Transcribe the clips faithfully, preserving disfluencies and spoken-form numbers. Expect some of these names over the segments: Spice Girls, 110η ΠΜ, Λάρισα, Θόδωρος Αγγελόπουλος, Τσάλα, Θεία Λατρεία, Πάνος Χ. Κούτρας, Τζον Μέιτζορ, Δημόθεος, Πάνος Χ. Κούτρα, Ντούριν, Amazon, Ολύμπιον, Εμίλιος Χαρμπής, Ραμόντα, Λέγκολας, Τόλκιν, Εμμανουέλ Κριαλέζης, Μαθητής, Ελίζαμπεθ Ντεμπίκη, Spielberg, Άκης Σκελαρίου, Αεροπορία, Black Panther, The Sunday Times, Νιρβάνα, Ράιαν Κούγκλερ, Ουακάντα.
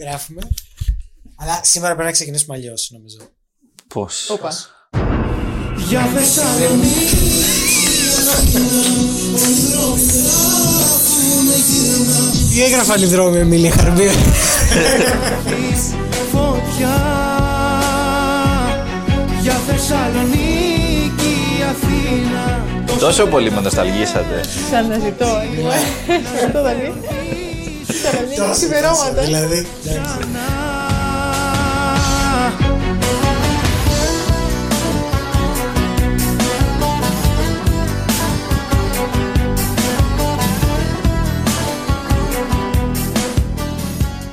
γράφουμε. Αλλά σήμερα πρέπει να ξεκινήσουμε αλλιώς, νομίζω. Πώς. Όπα. Για Θεσσαλονίκη, τι έγραφαν οι δρόμοι, Εμίλιο Χαρμπή. Φωτιά, για Θεσσαλονίκη, Αθήνα. Τόσο πολύ με νοσταλγήσατε. Σας αναζητώ, εγώ. Αυτό θα λέει. Θεσσαλονίκη, ξημερώματα. Δηλαδή,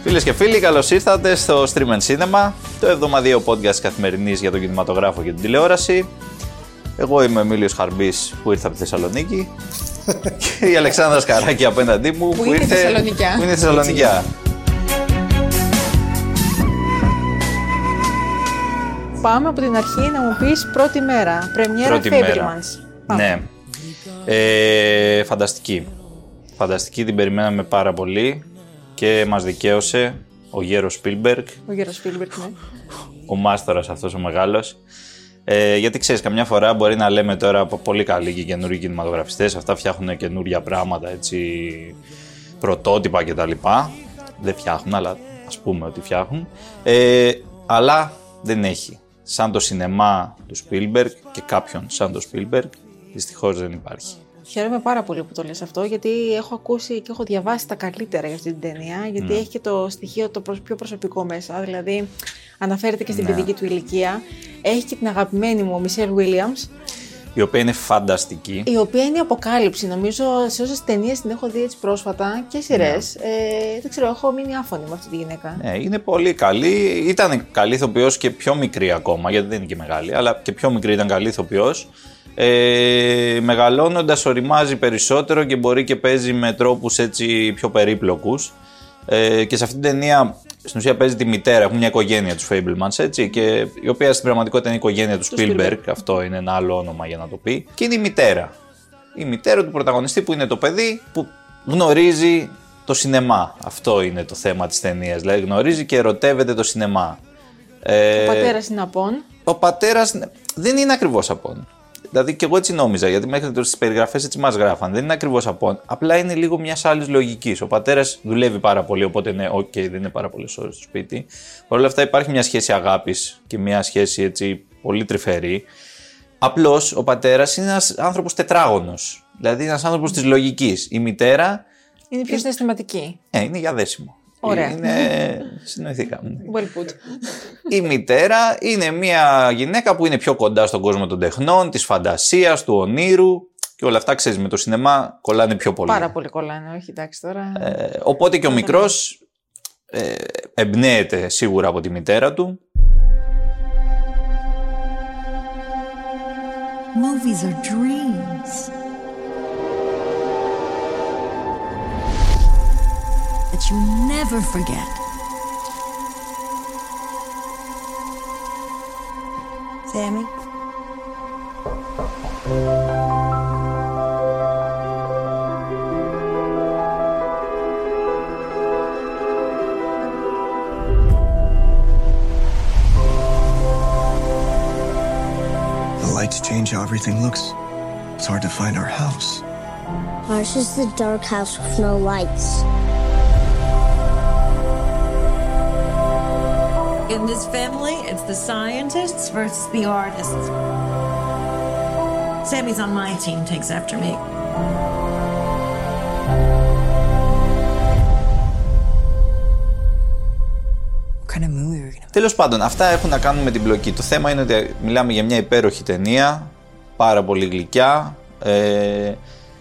φίλες και φίλοι, καλώς ήρθατε στο Stream and Cinema, το εβδομαδιαίο podcast καθημερινής για τον κινηματογράφο και την τηλεόραση. Εγώ είμαι ο Εμίλιος Χαρμπής που ήρθε από τη Θεσσαλονίκη και η Αλεξάνδρα Σκαράκη απέναντί μου που, που είναι ήρθε... Θεσσαλονικιά. Που είναι Θεσσαλονικιά. Πάμε από την αρχή να μου πεις πρώτη μέρα, πρεμιέρα Φέιμπλμαντς. Ναι, ε, φανταστική. Φανταστική, την περιμέναμε πάρα πολύ. Και μας δικαίωσε ο γέρος Σπίλμπεργκ. Ο γέρος Σπίλμπεργκ, ναι. Ο μάστορας αυτός ο μεγάλος. Ε, γιατί ξέρεις, καμιά φορά μπορεί να λέμε τώρα από πολύ καλοί και καινούριοι κινηματογραφιστές, αυτά φτιάχνουν καινούρια πράγματα, έτσι, πρωτότυπα κτλ. Δεν φτιάχνουν, αλλά ας πούμε ότι φτιάχνουν. Ε, αλλά δεν έχει. Σαν το σινεμά του Σπίλμπεργκ και κάποιον σαν το Σπίλμπεργκ, δυστυχώς δεν υπάρχει. Χαίρομαι πάρα πολύ που το λες αυτό, γιατί έχω ακούσει και έχω διαβάσει τα καλύτερα για αυτή την ταινία, γιατί ναι. Έχει και το στοιχείο το πιο προσωπικό μέσα, δηλαδή αναφέρεται και στην ναι. παιδική του ηλικία. Έχει και την αγαπημένη μου, ο Μις Ουίλιαμς, η οποία είναι φανταστική. Η οποία είναι αποκάλυψη, νομίζω, σε όσες ταινίες την έχω δει έτσι πρόσφατα και σειρές. Ναι. Ε, δεν ξέρω, έχω μείνει άφωνη με αυτή τη γυναίκα. Ναι, είναι πολύ καλή. Ήταν καλή ηθοποιός και πιο μικρή ακόμα, γιατί δεν είναι και μεγάλη, αλλά και πιο μικρή ήταν καλή ηθοποιός. Ε, μεγαλώνοντας οριμάζει περισσότερο και μπορεί και παίζει με τρόπους έτσι πιο περίπλοκους, ε, και σε αυτήν την ταινία στην ουσία παίζει τη μητέρα, έχουν μια οικογένεια τους Fabelmans, έτσι, και η οποία στην πραγματικότητα είναι η οικογένεια του Spielberg, αυτό είναι ένα άλλο όνομα για να το πει, και είναι η μητέρα, η μητέρα του πρωταγωνιστή που είναι το παιδί που γνωρίζει το σινεμά, αυτό είναι το θέμα της ταινίας, δηλαδή γνωρίζει και ερωτεύεται το σινεμά. ε, Ο πατέρας είναι απόν. Ο πατέρας δεν είναι ακριβώς απόν. Δηλαδή και εγώ έτσι νόμιζα, γιατί μέχρι τώρα στις περιγραφές έτσι μας γράφαν. Δεν είναι ακριβώς απόν, απλά είναι λίγο μιας άλλης λογικής. Ο πατέρας δουλεύει πάρα πολύ, οπότε ναι, οκ, okay, δεν είναι πάρα πολλές ώρες στο σπίτι. Παρ' όλα αυτά υπάρχει μια σχέση αγάπης και μια σχέση έτσι πολύ τρυφερή. Απλώς ο πατέρας είναι ένας άνθρωπος τετράγωνος. Δηλαδή ένας άνθρωπος της λογικής. Η μητέρα... είναι πιο συναισθηματική. Ε, είναι για δέσιμο. Ωραία. Είναι... συνοηθήκαμε. Well put. Η μητέρα είναι μια γυναίκα που είναι πιο κοντά στον κόσμο των τεχνών, της φαντασίας, του ονείρου και όλα αυτά, ξέρεις, με το σινεμά κολλάνε πιο πολύ. Πάρα πολύ κολλάνε, όχι, εντάξει τώρα. Ε, οπότε και ο μικρός ε, εμπνέεται σίγουρα από τη μητέρα του. Movies are dreams. That you never forget. Sammy. The lights change how everything looks. It's hard to find our house. Ours is the dark house with no lights. In this family, it's the scientists versus the artists. Sammy's on my team, takes after me. Τέλος πάντων, αυτά έχουν να κάνουν με την πλοκή. Το θέμα είναι ότι μιλάμε για μια υπέροχη ταινία, πάρα πολύ γλυκιά, ε,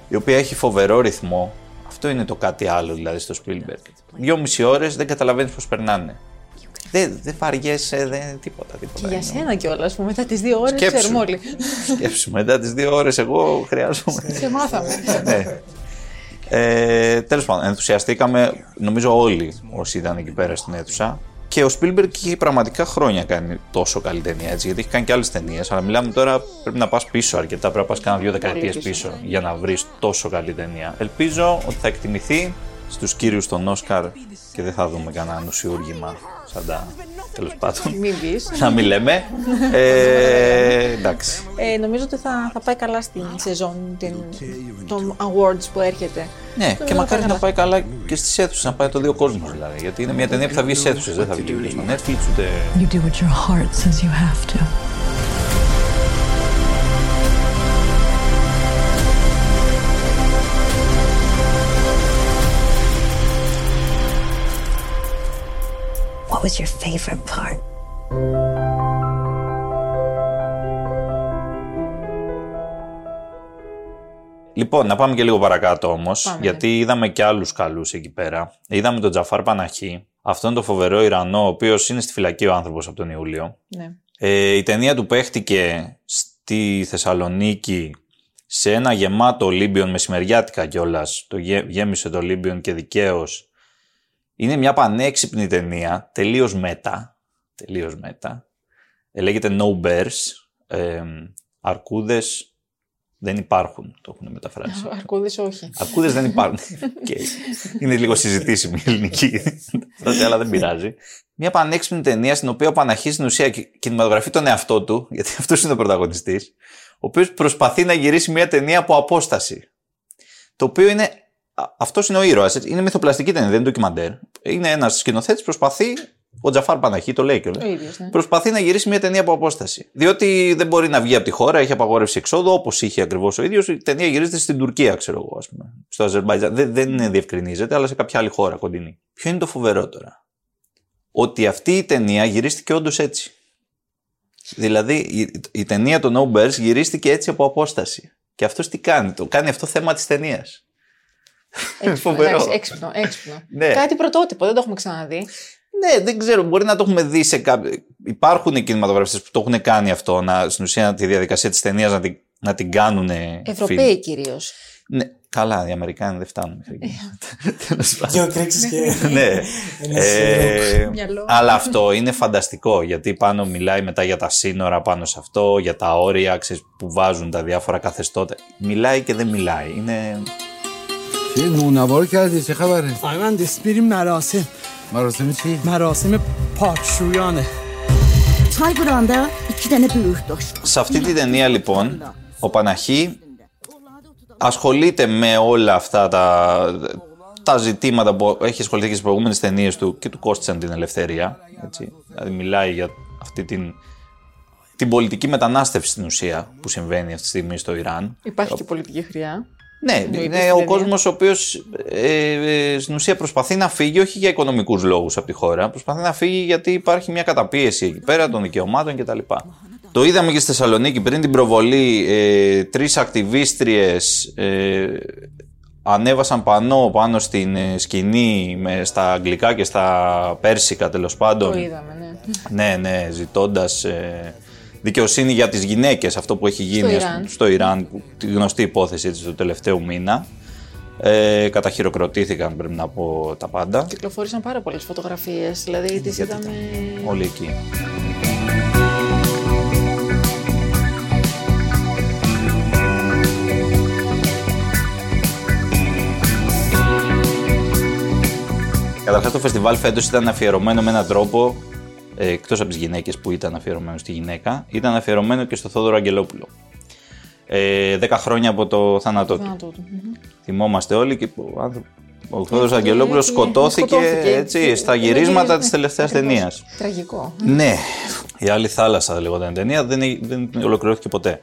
η οποία έχει φοβερό ρυθμό. Αυτό είναι το κάτι άλλο, δηλαδή, στο Spielberg. Δυόμιση ώρες δεν καταλαβαίνεις πώς περνάνε. Δεν δε βαριέσαι, δεν τίποτα, τίποτα. Και για σένα κιόλας, που μετά τις δύο ώρες ξέρουμε όλοι. Σκέψου, μετά τις δύο ώρες εγώ χρειάζομαι. Σε μάθαμε. Ναι. Ε, τέλος πάντων, ενθουσιαστήκαμε, νομίζω όλοι όσοι ήταν εκεί πέρα στην αίθουσα. Και ο Spielberg είχε πραγματικά χρόνια κάνει τόσο καλή ταινία, έτσι, γιατί έχει κάνει και άλλες ταινίες. Αλλά μιλάμε τώρα, πρέπει να πας πίσω αρκετά, πρέπει να πας κάνα δύο δεκαετίες πίσω για να βρεις τόσο καλή ταινία. Ελπίζω ότι θα εκτιμηθεί στους κύριους των Όσκαρ και δεν θα δούμε κανένα νουσιούργημα σαν τα τέλος πάντων. Μην πεις. Να μην λέμε. ε, εντάξει. Ε, νομίζω ότι θα, θα πάει καλά στην σεζόν την, των awards που έρχεται. Ναι, το και μακάρι να πάει καλά και στις αίθουσες, να πάει το δύο κόσμος δηλαδή. Γιατί είναι μια ταινία που θα βγει στις αίθουσες, δεν θα βγει ούτε στο Netflix ούτε. You do what your heart says you have to. What was your favorite part? Λοιπόν, να πάμε και λίγο παρακάτω όμως, πάμε. Γιατί είδαμε και άλλους καλούς εκεί πέρα. Είδαμε τον Τζαφάρ Παναχή, αυτόν τον φοβερό Ιρανό, ο οποίος είναι στη φυλακή ο άνθρωπος από τον Ιούλιο. Ναι. Ε, η ταινία του παίχτηκε στη Θεσσαλονίκη σε ένα γεμάτο Ολύμπιον, μεσημεριάτικα κιόλας. Το γέ, γέμισε το Ολύμπιον και δικαίως. Είναι μια πανέξυπνη ταινία, τελείως μέτα, τελείως μέτα. Ε, λέγεται No Bears, ε, αρκούδες δεν υπάρχουν, το έχουν μεταφράσει. Αρκούδες όχι. Αρκούδες δεν υπάρχουν. Okay. Είναι λίγο συζητήσιμη η ελληνική, τότε, αλλά δεν πειράζει. Μια πανέξυπνη ταινία στην οποία ο Παναχής στην ουσία κινηματογραφεί τον εαυτό του, γιατί αυτός είναι ο πρωταγωνιστής, ο οποίος προσπαθεί να γυρίσει μια ταινία από απόσταση, το οποίο είναι... Αυτός είναι ο ήρωας. Είναι μυθοπλαστική ταινία, δεν είναι ντοκιμαντέρ. Είναι ένας σκηνοθέτης που προσπαθεί, ο Τζαφάρ Παναχή, το λέει κιόλας. Ναι. Προσπαθεί να γυρίσει μια ταινία από απόσταση. Διότι δεν μπορεί να βγει από τη χώρα, έχει απαγόρευση εξόδου, όπως είχε ακριβώς ο ίδιος. Η ταινία γυρίζεται στην Τουρκία, ξέρω εγώ, ας πούμε. Στο Αζερμπαϊτζάν. Δεν, δεν διευκρινίζεται, αλλά σε κάποια άλλη χώρα κοντινή. Ποιο είναι το φοβερό τώρα? Ότι αυτή η ταινία γυρίστηκε όντως έτσι. Δηλαδή η, η ταινία των No Bears γυρίστηκε έτσι από απόσταση. Και αυτό τι κάνει? Το κάνει αυτό θέμα της ταινίας. Φοβερό. Έξυπνο, έξυπνο. Ναι. Κάτι πρωτότυπο, δεν το έχουμε ξαναδεί. Ναι, δεν ξέρω, μπορεί να το έχουμε δει σε κάποιο. Υπάρχουν κινηματογραφιστές που το έχουν κάνει αυτό, να, στην ουσία τη διαδικασία της ταινίας να, τη, να την κάνουν. Ευρωπαίοι κυρίως. Ναι, καλά, οι Αμερικάνοι δεν φτάνουν. Δύο τρίξεις και. Ναι. Αλλά αυτό είναι φανταστικό, γιατί πάνω μιλάει μετά για τα σύνορα, πάνω σε αυτό, για τα όρια που βάζουν τα διάφορα καθεστώτα. Μιλάει και δεν μιλάει. Είναι. چه نونوار کردی چه خبره؟ من دست بریم مراسم. مراسم چی؟ مراسم پاکشویانه. Çay buranda iki tane büyük dost. Σε αυτή την ταινία λοιπόν ο Παναχή ασχολείται με όλα αυτά τα, τα ζητήματα που έχει ασχοληθεί και στις προηγούμενες ταινίες του και του κόστησαν την ελευθερία. Έτσι. Δηλαδή μιλάει για αυτή την... την πολιτική μετανάστευση στην ουσία που συμβαίνει αυτή τη στιγμή στο Ιράν. Υπάρχει και πολιτική χρειά. Ναι, είναι ο κόσμος ο οποίος ε, ε, στην ουσία προσπαθεί να φύγει, όχι για οικονομικούς λόγους από τη χώρα, προσπαθεί να φύγει γιατί υπάρχει μια καταπίεση εκεί πέρα των δικαιωμάτων κτλ. Το είδαμε και στη Θεσσαλονίκη πριν την προβολή, ε, τρεις ακτιβίστριες ε, ανέβασαν πανό πάνω στην ε, σκηνή με, στα αγγλικά και στα πέρσικα τέλος πάντων. Το είδαμε, ναι. Ναι, ναι, ζητώντας... Ε, δικαιοσύνη για τις γυναίκες, αυτό που έχει γίνει στο Ιράν, στο Ιράν τη γνωστή υπόθεση έτσι, του τελευταίου μήνα. Ε, καταχειροκροτήθηκαν, πρέπει να πω, τα πάντα. Κυκλοφόρησαν πάρα πολλές φωτογραφίες, δηλαδή τις είδαμε... Όλοι εκεί. Καταρχάς το φεστιβάλ φέτος ήταν αφιερωμένο με έναν τρόπο, εκτός από τις γυναίκες που ήταν αφιερωμένο στη γυναίκα, ήταν αφιερωμένο και στο Θόδωρο Αγγελόπουλο. Ε, δέκα χρόνια από το θάνατό του. Θυμόμαστε όλοι και ο Θόδωρος Αγγελόπουλος σκοτώθηκε, σκοτώθηκε έτσι, και... στα γυρίσματα της τελευταίας ταινίας. Τραγικό. Ναι, η Άλλη Θάλασσα λεγόταν ταινία, δεν, δεν ολοκληρώθηκε ποτέ.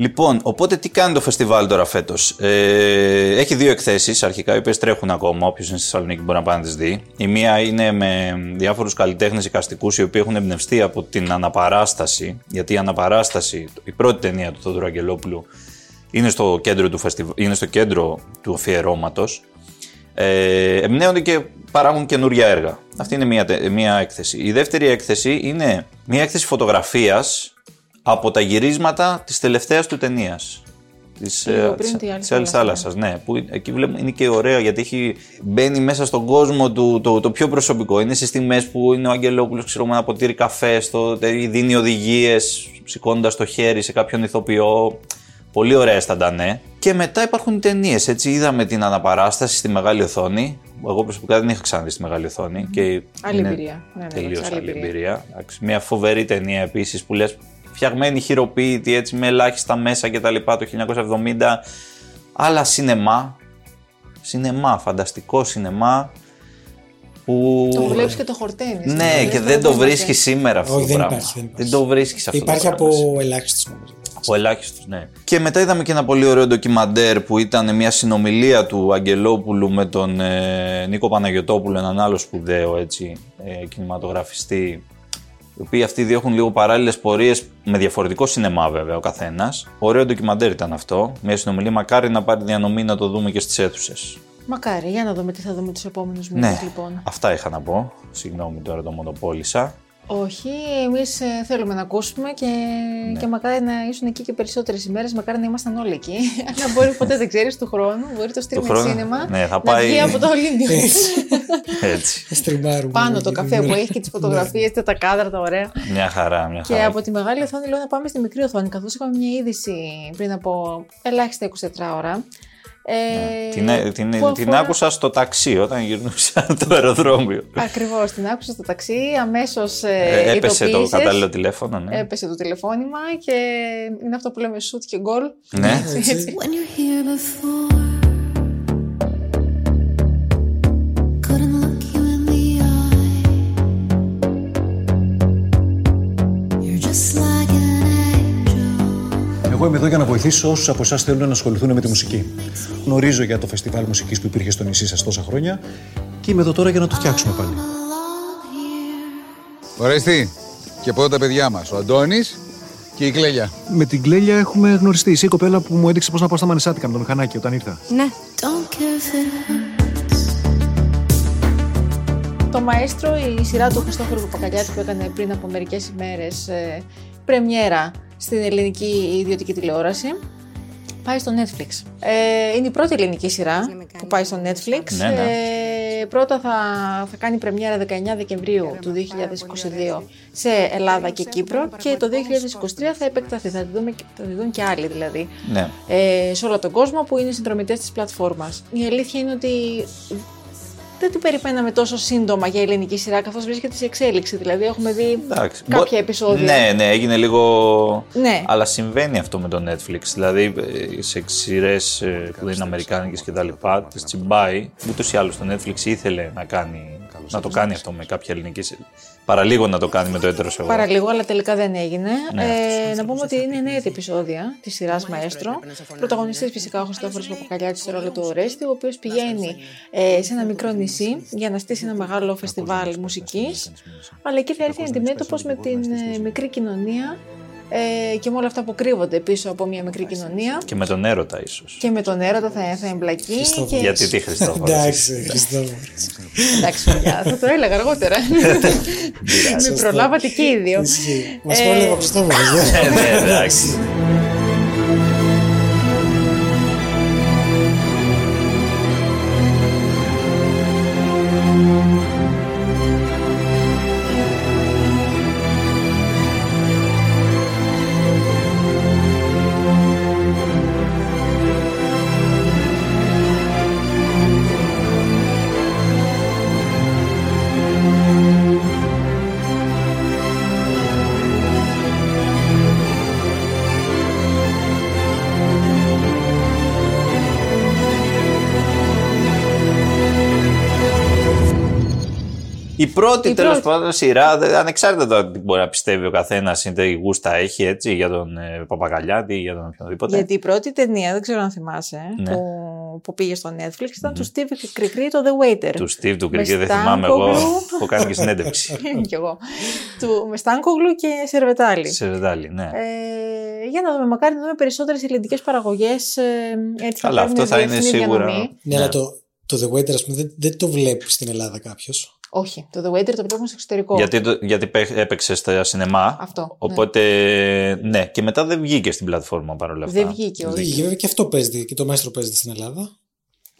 Λοιπόν, οπότε τι κάνει το φεστιβάλ τώρα φέτος? Ε, έχει δύο εκθέσεις αρχικά, οι οποίες τρέχουν ακόμα. Όποιος είναι στη Θεσσαλονίκη μπορεί να πάει να τις δει. Η μία είναι με διάφορους καλλιτέχνες εικαστικούς οι οποίοι έχουν εμπνευστεί από την Αναπαράσταση. Γιατί η Αναπαράσταση, η πρώτη ταινία του Θόδωρου Αγγελόπουλου, είναι στο κέντρο του, φεστιβ... είναι στο κέντρο του αφιερώματος. Ε, εμπνέονται και παράγουν καινούργια έργα. Αυτή είναι μία, μία έκθεση. Η δεύτερη έκθεση είναι μία έκθεση φωτογραφίας από τα γυρίσματα της τελευταίας του ταινίας. Της, ε, της Άλλης Θάλασσας. Ναι, που εκεί βλέπουμε είναι και ωραία γιατί έχει, μπαίνει μέσα στον κόσμο του το, το πιο προσωπικό. Είναι σε στιγμές που είναι ο Αγγελόπουλος, ξέρω με ένα ποτήρι καφέ, στο, δίνει οδηγίες σηκώνοντας το χέρι σε κάποιον ηθοποιό. Πολύ ωραία σταντανέ. Και μετά υπάρχουν οι ταινίες, έτσι. Είδαμε την αναπαράσταση στη μεγάλη οθόνη. Εγώ προσωπικά δεν είχα ξαναδεί στη μεγάλη οθόνη. Mm-hmm. Και άλλη εμπειρία. Ναι, ναι, τελείως άλλη εμπειρία. Μια φοβερή ταινία επίσης που λες, φτιαγμένη χειροποίητη, έτσι, με ελάχιστα μέσα κτλ. Το χίλια εννιακόσια εβδομήντα. Αλλά σινεμά. Σινεμά, φανταστικό σινεμά. Που... Το βλέπεις και το χορταίνεις. Ναι, το και δεν το βρίσκεις σήμερα αυτό. Όχι, το δεν πράγμα. Υπάρχει, δεν υπάρχει. Δεν το βρίσκεις αυτό. Υπάρχει το από ελάχιστος. Από ελάχιστος, ναι. Και μετά είδαμε και ένα πολύ ωραίο ντοκιμαντέρ που ήταν μια συνομιλία του Αγγελόπουλου με τον ε, Νίκο Παναγιωτόπουλο, έναν άλλο σπουδαίο έτσι, ε, κινηματογραφιστή. Οι οποίοι αυτοί δύο έχουν λίγο παράλληλες πορείες, με διαφορετικό σινεμά βέβαια ο καθένας. Ωραίο ντοκιμαντέρ ήταν αυτό. Μια συνομιλία, μακάρι να πάρει διανομή να το δούμε και στις αίθουσες. Μακάρι, για να δούμε τι θα δούμε τους επόμενους μήνες, ναι, λοιπόν. Αυτά είχα να πω. Συγγνώμη, τώρα το μονοπόλησα. Όχι, εμείς θέλουμε να ακούσουμε και, ναι, και μακάρι να ήσουν εκεί και περισσότερες ημέρες. Μακάρι να ήμασταν όλοι εκεί. Αλλά μπορεί ποτέ δεν ξέρεις του χρόνου. Μπορεί το streaming σίνεμα ναι, θα πάει... να βγει από το Ολύμπιον. Έτσι. Πάνω το καφέ που έχει και τις φωτογραφίες, τα κάδρα, τα ωραία. Μια χαρά, μια χαρά. Και από τη μεγάλη οθόνη λέω να πάμε στη μικρή οθόνη. Καθώς είχαμε μια είδηση πριν από ελάχιστα είκοσι τέσσερις ώρα. Ε, ναι. την, την, αφορά... την άκουσα στο ταξί όταν γυρνούσα το αεροδρόμιο. Ακριβώς, την άκουσα στο ταξί, αμέσως ε, έπεσε το κατάλληλο τηλέφωνο. Ναι. Έπεσε το τηλεφώνημα και είναι αυτό που λέμε shoot και goal. Ναι. Έτσι. Εγώ είμαι εδώ για να βοηθήσω όσους από εσάς θέλουν να ασχοληθούν με τη μουσική. Γνωρίζω για το φεστιβάλ μουσικής που υπήρχε στο νησί σας τόσα χρόνια και είμαι εδώ τώρα για να το φτιάξουμε πάλι. Ωραίστη, και πρώτα τα παιδιά μας, ο Αντώνης και η Κλέλια. Με την Κλέλια έχουμε γνωριστεί. Είσαι η κοπέλα που μου έδειξε πώς να πάω στα Μανισάτικα με το μηχανάκι όταν ήρθα. Ναι. Το Μαέστρο, η σειρά του Χριστόφορου Παπακαλιάτη που έκανε πριν από μερικές ημέρες πρεμιέρα στην ελληνική ιδιωτική τηλεόραση, πάει στο Netflix. Ε, είναι η πρώτη ελληνική σειρά που πάει στο Netflix. Ναι, ναι. Ε, πρώτα θα, θα κάνει πρεμιέρα δεκαεννιά Δεκεμβρίου του δύο χιλιάδες είκοσι δύο σε Ελλάδα και Κύπρο και το δύο χιλιάδες είκοσι τρία θα επεκταθεί, θα τη δουν, θα τη δουν και άλλοι δηλαδή, ναι, ε, σε όλο τον κόσμο που είναι συνδρομητές της πλατφόρμας. Η αλήθεια είναι ότι δεν την περιμέναμε τόσο σύντομα για ελληνική σειρά, καθώς βρίσκεται σε εξέλιξη. Δηλαδή, έχουμε δει εντάξει, κάποια μπο... επεισόδια. Ναι, ναι, έγινε λίγο. Ναι. Αλλά συμβαίνει αυτό με το Netflix. Δηλαδή, σε σειρές που είναι αμερικάνικες κτλ. Τις τσιμπάει. Ούτως ή άλλως το Netflix ήθελε να, κάνει, να το κάνει αυτό με κάποια ελληνική σειρά. Παραλίγο να το κάνει με το έτερο σοβαρό. Παραλίγο, αλλά τελικά δεν έγινε. Ναι. Ε, να πούμε ότι είναι εννέα επεισόδια της σειράς Μαέστρο. Πρωταγωνιστής φυσικά ο Χριστόφορος Παπακαλιάτης στο ρόλο του Ορέστη, ο οποίος πηγαίνει ε, σε ένα μικρό νησί για να στήσει ένα μεγάλο φεστιβάλ μουσικής. Αλλά εκεί θα έρθει αντιμέτωπος με την ε, μικρή κοινωνία ε, και με όλα αυτά που κρύβονται πίσω από μια μικρή κοινωνία. Και με τον έρωτα, ίσως. Και με τον έρωτα θα, θα εμπλακεί. Και... Γιατί τι Χριστόφορος. Εντάξει, Χριστόφορος. Εντάξει, θα το έλεγα αργότερα. Με προλάβατε και οι δύο. Μας το έλεγα ο Χριστόφορος. Ναι, εντάξει. Η πρώτη, τέλος πάντων, σειρά, ανεξάρτητα τώρα τι μπορεί να πιστεύει ο καθένας, είτε η γούστα έχει έτσι, για τον ε, Παπακαλιάτη ή για τον οποιονδήποτε. Γιατί η πρώτη ταινία, δεν ξέρω αν θυμάσαι, ναι, που, που πήγε στο Netflix ήταν mm. του Steve Κρικρί, το The Waiter. Του Steve του Κρικρί, δεν θυμάμαι εγώ. Έχω κάνει και συνέντευξη. Κι εγώ. Του, με Στάνκογλου και Σερβετάλη. Σερβετάλη, ναι. Ε, για να δούμε, μακάρι να δούμε περισσότερες ελληνικές παραγωγές. Ε, αλλά αυτό θα είναι σίγουρα. Διανομή. Ναι, αλλά το, το The Waiter, ας πούμε, δεν, δεν το βλέπει στην Ελλάδα κάποιο. Όχι, το The Waiter το βλέπουμε στο εξωτερικό. Γιατί, το, γιατί έπαιξε στα σινεμά. Αυτό. Οπότε. Ναι. ναι, και μετά δεν βγήκε στην πλατφόρμα παρόλα αυτά. Δεν βγήκε, όχι. Βγήκε, βέβαια και αυτό παίζεται. Και το Μαέστρο παίζεται στην Ελλάδα.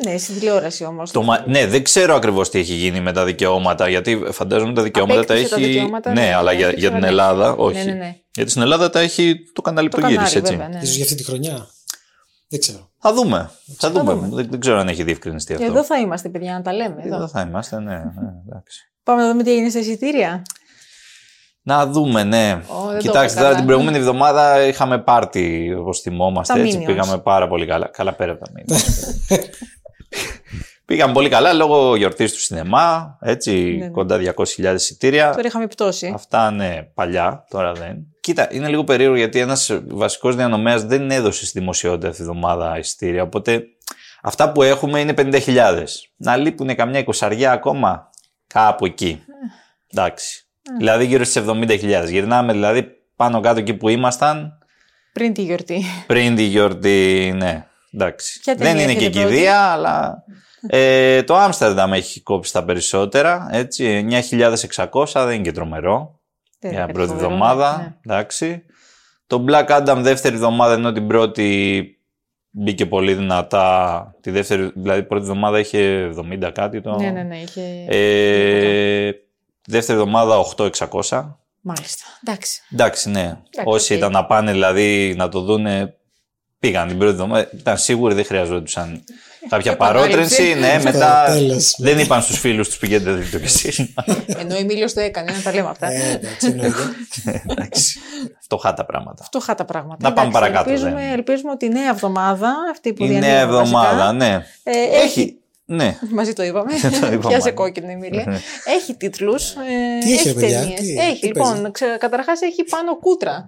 Ναι, στην τηλεόραση όμως. Το, το... Ναι, δεν ξέρω ακριβώς τι έχει γίνει με τα δικαιώματα. Γιατί φαντάζομαι τα δικαιώματα απέκτησε τα έχει. Τα δικαιώματα, ναι, ναι, ναι, αλλά για, για την Ελλάδα, όχι. Ναι, ναι, ναι. Γιατί στην Ελλάδα τα έχει το κανάλι που γύρισε, έτσι. Βέβαια, ναι. Ίσως για αυτή τη χρονιά. Δεν ξέρω. Θα δούμε. Θα δούμε. Θα δούμε. Δεν, δεν ξέρω αν έχει διευκρινιστεί αυτό. Και εδώ θα είμαστε, παιδιά, να τα λέμε. Εδώ, εδώ θα είμαστε, ναι. ναι Πάμε να δούμε τι έγινε στα εισιτήρια. Να δούμε, ναι. Oh, Κοιτάξτε, τώρα, την προηγούμενη εβδομάδα είχαμε πάρτι, όπως θυμόμαστε. Έτσι, πήγαμε πάρα πολύ καλά. Καλά πέρα από τα μήνυμα. Πήγαμε πολύ καλά λόγω γιορτής του σινεμά. Έτσι, ναι, ναι. Κοντά διακόσιες χιλιάδες εισιτήρια. Τώρα είχαμε πτώσει. Αυτά είναι παλιά, τώρα δεν. Κοίτα, είναι λίγο περίεργο γιατί ένας βασικός διανομέας δεν έδωσε στη δημοσιότητα αυτή τη εβδομάδα εισιτήρια. Οπότε αυτά που έχουμε είναι πενήντα χιλιάδες. Να λείπουν καμιά εικοσαριά ακόμα κάπου εκεί. Εντάξει. Δηλαδή γύρω στις εβδομήντα χιλιάδες. Γυρνάμε δηλαδή πάνω κάτω εκεί που ήμασταν. Πριν τη γιορτή. Πριν τη γιορτή, ναι. Εντάξει. Δεν είναι και κηδεία, αλλά ε, το Άμστερνταμ έχει κόψει τα περισσότερα. Έτσι. εννιά χιλιάδες εξακόσια, δεν είναι και τρομερό. Τε, για πρώτη εβδομάδα. Ναι. Εντάξει. Το Black Adam δεύτερη εβδομάδα, ενώ την πρώτη μπήκε πολύ δυνατά. Τη δεύτερη, δηλαδή πρώτη εβδομάδα είχε εβδομήντα κάτι. Το... Ναι, ναι, ναι. Είχε... Ε, δεύτερη εβδομάδα οκτώ χιλιάδες εξακόσια. Μάλιστα. Εντάξει. Εντάξει, ναι. Εντάξει, όσοι okay. ήταν να πάνε δηλαδή να το δούνε, πήγαν την πρώτη εβδομάδα. Ήταν σίγουροι, δεν χρειαζόντουσαν κάποια παρότρινση. Ναι, μετά τέλος, δεν είπαν στους φίλους τους πηγαίνετε να δείτε το εσείς. Ενώ ο Εμίλιος το έκανε, να τα λέμε αυτά. Εντάξει. Φτωχά τα πράγματα. Φτωχά τα πράγματα. Να πάμε εντάξει, παρακάτω. Ελπίζουμε, ναι. ελπίζουμε ότι η νέα εβδομάδα, αυτή που διανύουμε. Η νέα εβδομάδα, ναι. Ε, έχει. Ναι. Μαζί το είπαμε. Πιάσε κόκκινη, Εμίλια. Έχει τίτλους. Τι έχει, παιδιά. Έχει, λοιπόν, καταρχάς έχει Πάνο Κούτρα.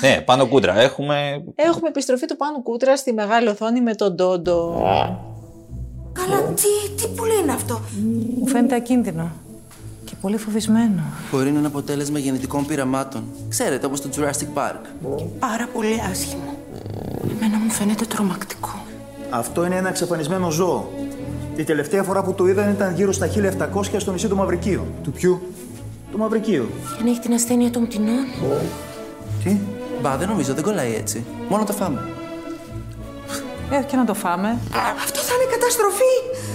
Ναι, Πάνο Κούτρα. Έχουμε... Έχουμε επιστροφή του Πάνου Κούτρα στη μεγάλη οθόνη με τον Ντόντο. Καλά, τι πουλί είναι αυτό. Μου φαίνεται ακίνδυνο. Και πολύ φοβισμένο. Μπορεί να είναι αποτέλεσμα γενετικών πειραμάτων. Ξέρετε, όπως το Jurassic Park. Πάρα πολύ άσχημο. Εμένα μου φαίνεται τρομακτικό. Αυτό είναι ένα εξαφανισμένο ζώο. Η τελευταία φορά που το είδαν ήταν γύρω στα χίλια επτακόσια στο νησί του Μαυρικίου. Του ποιου? Του Μαυρικίου. Δεν έχει την ασθένεια των πτηνών. Τι? Μπα, δεν νομίζω, δεν κολλάει έτσι. Μόνο το φάμε. Ε, και να το φάμε. Α, αυτό θα είναι καταστροφή!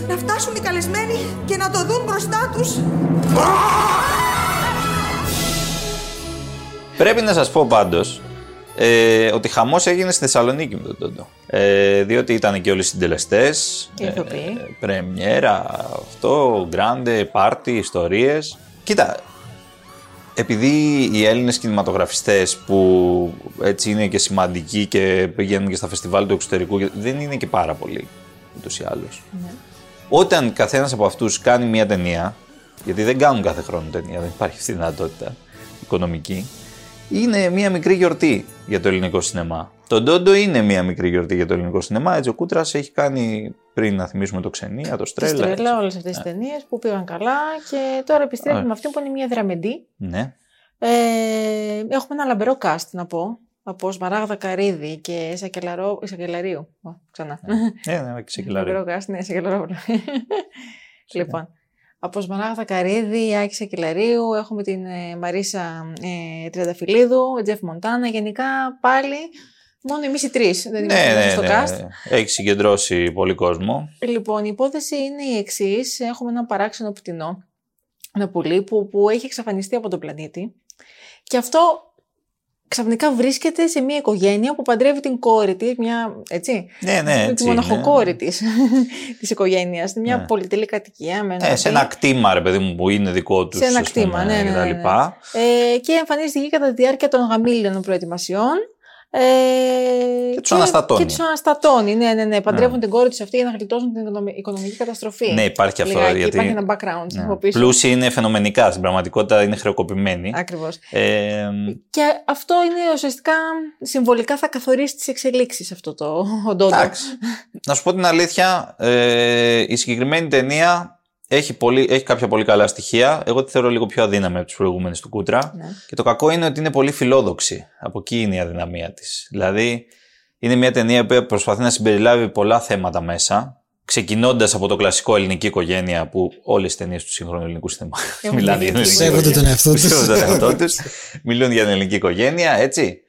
Να φτάσουν οι καλεσμένοι και να το δουν μπροστά τους. Πρέπει να σας πω πάντως Ε, ότι χαμός έγινε στη Θεσσαλονίκη με τον Τόντο. Ε, διότι ήταν εκεί όλοι οι συντελεστές. Και ηθοποιοί. Ε, πρεμιέρα, αυτό, γκράντε, πάρτι, ιστορίες. Κοίτα, επειδή οι Έλληνες κινηματογραφιστές που έτσι είναι και σημαντικοί και πηγαίνουν και στα φεστιβάλ του εξωτερικού, δεν είναι και πάρα πολλοί ούτως ή άλλως. Ναι. Όταν καθένας από αυτούς κάνει μια ταινία, γιατί δεν κάνουν κάθε χρόνο ταινία, δεν υπάρχει αυτή η δυνατότητα οικονομική, είναι μια μικρή γιορτή για το ελληνικό σινεμά. Το Ντόντο είναι μια μικρή γιορτή για το ελληνικό σινεμά. Έτσι, ο Κούτρας έχει κάνει, πριν να θυμίσουμε το Ξενία, το Στρέλα. Το Στρέλα, όλες αυτές yeah. τις ταινίες που πήγαν καλά. Και τώρα επιστρέφουμε yeah. με αυτή που είναι μια δραμεντή. Ναι. Yeah. Ε, έχουμε ένα λαμπερό cast, να πω. Από Σμαράγδα Καρύδη και Σακελαρό... Σακελαρίου. Oh, ξανά. Yeah. yeah, ναι, Σακελαρίου. Λαμπερό cast, ναι, Σακελαρόπουλο. Λοιπόν. Από Σμαράγδα Καρύδη, Άκη Σκελαρίου, έχουμε την ε, Μαρίσα ε, Τριανταφυλλίδου, Τζεφ Μοντάνα. Γενικά πάλι μόνο εμείς οι τρεις. Δεν ναι, είμαστε ναι, στο ναι, cast. Ναι. Έχει συγκεντρώσει πολύ κόσμο. Λοιπόν, η υπόθεση είναι η εξής. Έχουμε ένα παράξενο πτηνό, ένα πουλί που, που έχει εξαφανιστεί από τον πλανήτη. Και αυτό ξαφνικά βρίσκεται σε μια οικογένεια που παντρεύει την κόρη της, μια, έτσι, ναι, ναι, έτσι, τη μοναχοκόρη ναι. της, της οικογένειας, μια ναι. πολυτελή κατοικία. Με ναι, σε ένα κτήμα, ρε παιδί μου, που είναι δικό τους, σε ένα κτήμα, ναι, ναι, ναι, ναι. Ε, και εμφανίζεται εκεί κατά τη διάρκεια των γαμήλιων προετοιμασιών. Ε, και τους αναστατώνει. Και τους αναστατώνει, ναι, ναι, ναι. Παντρεύουν ναι. την κόρη τους αυτή για να γλιτώσουν την οικονομική καταστροφή. Ναι, υπάρχει αυτό. Λεγάκι, γιατί... Υπάρχει ένα background. Ναι. Πλούσιοι είναι φαινομενικά, στην πραγματικότητα είναι χρεοκοπημένοι. Ακριβώς. Ε, και αυτό είναι ουσιαστικά συμβολικά θα καθορίσει τις εξελίξεις αυτό το Ντόντο. Να σου πω την αλήθεια, ε, η συγκεκριμένη ταινία... Έχει, πολύ, έχει κάποια πολύ καλά στοιχεία. Εγώ τη θεωρώ λίγο πιο αδύναμη από τις προηγούμενες του Κούτρα. Ναι. Και το κακό είναι ότι είναι πολύ φιλόδοξη. Από εκεί είναι η αδυναμία της. Δηλαδή, είναι μια ταινία που προσπαθεί να συμπεριλάβει πολλά θέματα μέσα. Ξεκινώντας από το κλασικό ελληνική οικογένεια που όλες τις ταινίες του σύγχρονου ελληνικού σινεμά μιλάνε για την ελληνική οικογένεια. Μιλούν για την ελληνική οικογένεια, έτσι.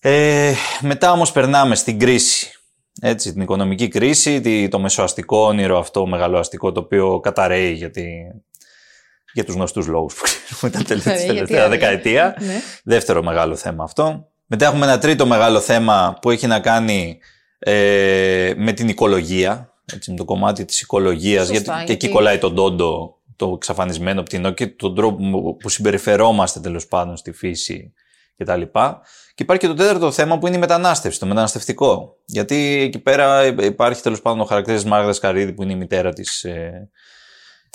Ε, μετά όμως περνάμε στην κρίση. Έτσι, την οικονομική κρίση, το μεσοαστικό όνειρο αυτό, μεγαλοαστικό, το οποίο καταραίει για, τη... για τους γνωστούς λόγους που ξέρουμε τα τελευταία δεκαετία. Ναι. Δεύτερο μεγάλο θέμα αυτό. Μετά έχουμε ένα τρίτο μεγάλο θέμα που έχει να κάνει ε, με την οικολογία, έτσι, με το κομμάτι της οικολογίας, γιατί και εκεί κολλάει τον τόντο, το εξαφανισμένο πτηνό και τον τρόπο που συμπεριφερόμαστε τέλος πάντων στη φύση κτλ. Και υπάρχει και το τέταρτο θέμα που είναι η μετανάστευση, το μεταναστευτικό. Γιατί εκεί πέρα υπάρχει τέλος πάντων ο χαρακτήρας της Σμαράγδας Καρύδη που είναι η μητέρα της ε,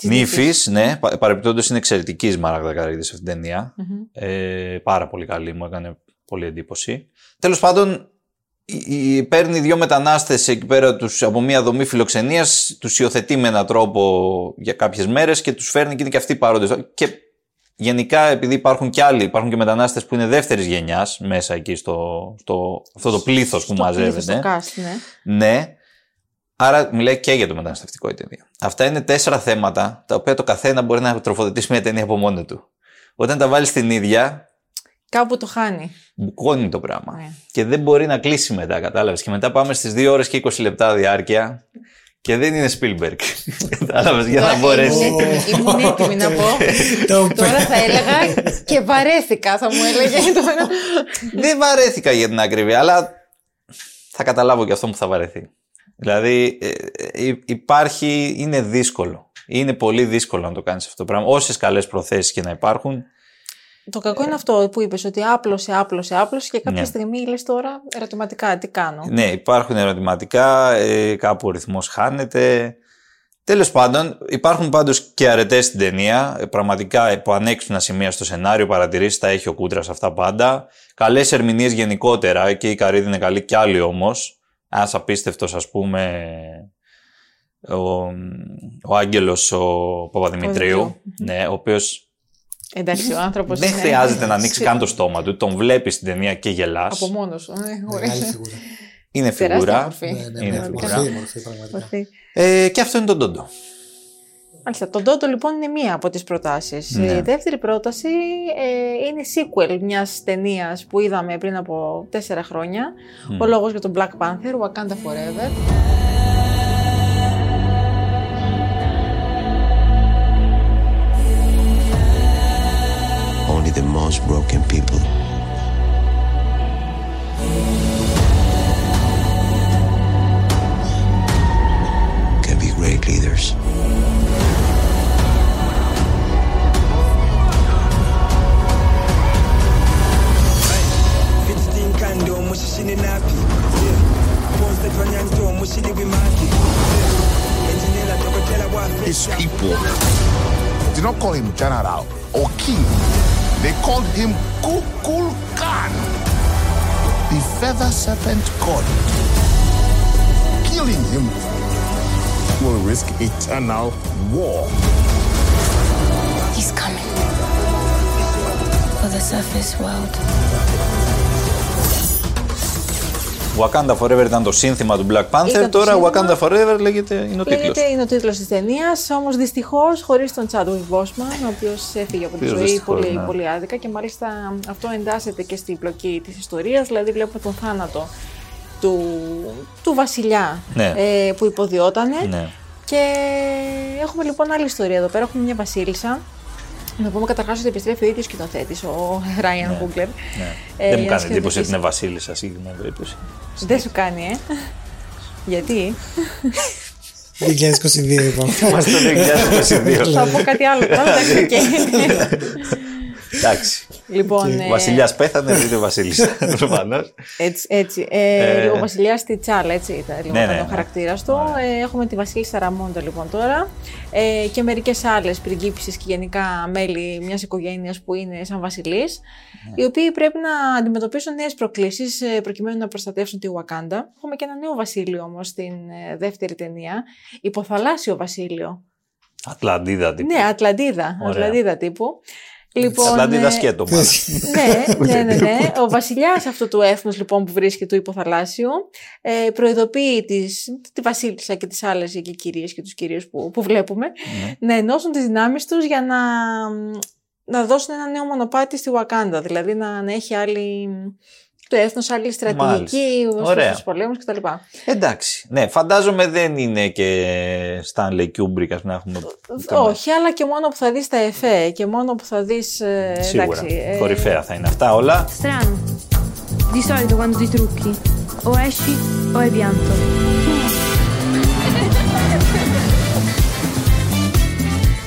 νύφης. Ναι, παρεπιπτόντως είναι εξαιρετική η Σμαράγδα Καρύδη σε αυτήν την ταινία. Mm-hmm. Ε, πάρα πολύ καλή, μου έκανε πολύ εντύπωση. Τέλος πάντων, η, η, παίρνει δύο μετανάστες εκεί πέρα τους, από μια δομή φιλοξενίας, τους υιοθετεί με έναν τρόπο για κάποιες μέρες και τους φέρνει και είναι και αυτοί παρόντες. Και γενικά, επειδή υπάρχουν και άλλοι, υπάρχουν και μετανάστες που είναι δεύτερης γενιάς μέσα εκεί στο, στο αυτό το πλήθος που μαζεύεται. Στο κάστ, ναι. Ναι. Άρα μιλάει και για το μεταναστευτικό η ταινία. Αυτά είναι τέσσερα θέματα, τα οποία το καθένα μπορεί να τροφοδοτήσει μια ταινία από μόνο του. Όταν τα βάλεις στην ίδια, κάπου το χάνει. Μπουκώνει το πράγμα. Ναι. Και δεν μπορεί να κλείσει μετά, κατάλαβες. Και μετά πάμε στις δύο ώρες και είκοσι λεπτά διάρκεια. Και δεν είναι Spielberg. Κατάλαβες, για να μπορέσει. Ήμουν έτοιμη να πω. Τώρα θα έλεγα και βαρέθηκα, θα μου έλεγε. Δεν βαρέθηκα για την ακρίβεια, αλλά θα καταλάβω και αυτό που θα βαρεθεί. Δηλαδή υπάρχει, είναι δύσκολο. Είναι πολύ δύσκολο να το κάνεις αυτό το πράγμα. Όσες καλές προθέσεις και να υπάρχουν. Το κακό είναι αυτό που είπες, ότι άπλωσε, άπλωσε, άπλωσε και κάποια ναι. στιγμή λες τώρα ερωτηματικά, τι κάνω. Ναι, υπάρχουν ερωτηματικά, κάπου ο ρυθμός χάνεται. Τέλος πάντων, υπάρχουν πάντως και αρετές στην ταινία, πραγματικά που ανέξυπνα σημεία στο σενάριο, παρατηρήσεις, τα έχει ο Κούτρας αυτά πάντα. Καλές ερμηνείες γενικότερα και η Καρύδη είναι καλή κι άλλοι όμως. Ένας απίστευτος, ας πούμε, ο, ο Άγγελος ο Παπαδημητρίου, ναι, ο οποίος. Εντάξει, ο άνθρωπος δεν είναι, χρειάζεται να ανοίξει καν το στόμα του. Τον βλέπεις στην ταινία και γελάς. Από μόνος του. Είναι φιγούρα. Μορφή. Ναι, ναι, είναι φιγούρα. Μορφή, μορφή, μορφή. Ε, και αυτό είναι τον Τόντο. Μάλιστα. Τον Τόντο λοιπόν είναι μία από τις προτάσεις. Ναι. Η δεύτερη πρόταση ε, είναι sequel μιας ταινίας που είδαμε πριν από τέσσερα χρόνια. Mm. Ο λόγος για τον Black Panther, Wakanda Forever. Only the most broken people can be great leaders. His people did not call him general or king. They called him Kukulkan, the feather serpent god. Killing him will risk eternal war. He's coming for the surface world. Wakanda Forever ήταν το σύνθημα του Black Panther, τώρα Wakanda Forever λέγεται, είναι ο τίτλος. Λέγεται, είναι ο τίτλος της ταινίας, όμως δυστυχώς χωρίς τον Chadwick Boseman, ο οποίος έφυγε από τη ζωή πολύ, ναι. πολύ άδικα και μάλιστα αυτό εντάσσεται και στην πλοκή της ιστορίας, δηλαδή βλέπουμε τον θάνατο του, του βασιλιά ναι. ε, που υποδιότανε ναι. και έχουμε λοιπόν άλλη ιστορία εδώ πέρα, έχουμε μια βασίλισσα. Να πούμε καταρχάς ότι επιστρέφει ο ίδιος σκηνοθέτης, ο Ράιαν Κούγκλερ. Ναι, ναι. ε, δεν μου κάνει εντύπωση ότι είναι βασίλισσα συγκεκριμένη περίπτωση. Δεν σου κάνει, ε. Γιατί. δύο χιλιάδες είκοσι δύο είπαμε. Είμαστε το δύο χιλιάδες είκοσι δύο. Θα πω κάτι άλλο. Εντάξει. Λοιπόν, ο βασιλιάς πέθανε, δείτε βασίλισσα. Έτσι. έτσι. Ε, ο βασιλιάς τη Τσάλα, έτσι ήταν λοιπόν, ναι, ναι, ο χαρακτήρας ναι. του. Ε, έχουμε τη βασίλισσα Ραμόντα λοιπόν τώρα ε, και μερικές άλλες πριγκίπισσες και γενικά μέλη μιας οικογένειας που είναι σαν βασιλείς, ναι. οι οποίοι πρέπει να αντιμετωπίσουν νέες προκλήσεις προκειμένου να προστατεύσουν τη Ουακάντα. Έχουμε και ένα νέο βασίλειο όμως στην δεύτερη ταινία, υποθαλάσσιο βασίλειο. Ατλαντίδα τύπου. Ναι, Ατλαντίδα, Ατλαντίδα τύπου. Λοιπόν, Ατλαντίδα σκέτο μας. ναι, ναι, ναι, ναι. Ο βασιλιάς αυτού του έθνους λοιπόν, που βρίσκεται του υποθαλάσσιου προειδοποιεί τις, τη βασίλισσα και τις άλλες και κυρίες και τους κυρίους που, που βλέπουμε mm. να ενώσουν τις δυνάμεις τους για να, να δώσουν ένα νέο μονοπάτι στη Ουακάντα. Δηλαδή να, να έχει άλλη, το έθνος, άλλη στρατηγική, στους πολέμους κτλ. Εντάξει. Ναι, φαντάζομαι δεν είναι και Στάνλεϊ Κιούμπρικ να έχουμε. Όχι, αλλά και μόνο που θα δεις τα εφέ και μόνο που θα δεις. Σίγουρα. Εντάξει, κορυφαία ε... θα είναι αυτά όλα. Strano. Di solito quando ti trucchi o esci o hai pianto.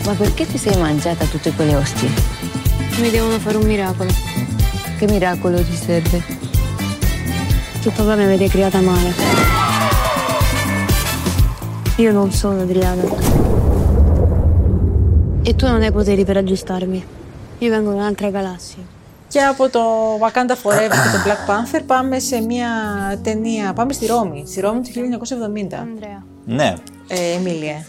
Ma perché ti sei mangiata tutte quelle ostie? Mi devono fare un miracolo. Che miracolo ti serve? Che papà mi avete creata male. Io non sono Adriana. E tu non hai poteri per aggiustarmi. Io vengo da un'altra galassia. Και από το Wakanda Forever και το Black Panther πάμε σε μια ταινία. Πάμε στη Ρώμη. Στη Ρώμη του χίλια εννιακόσια εβδομήντα. Ανδρέα. Ναι. Ε, Εμίλια.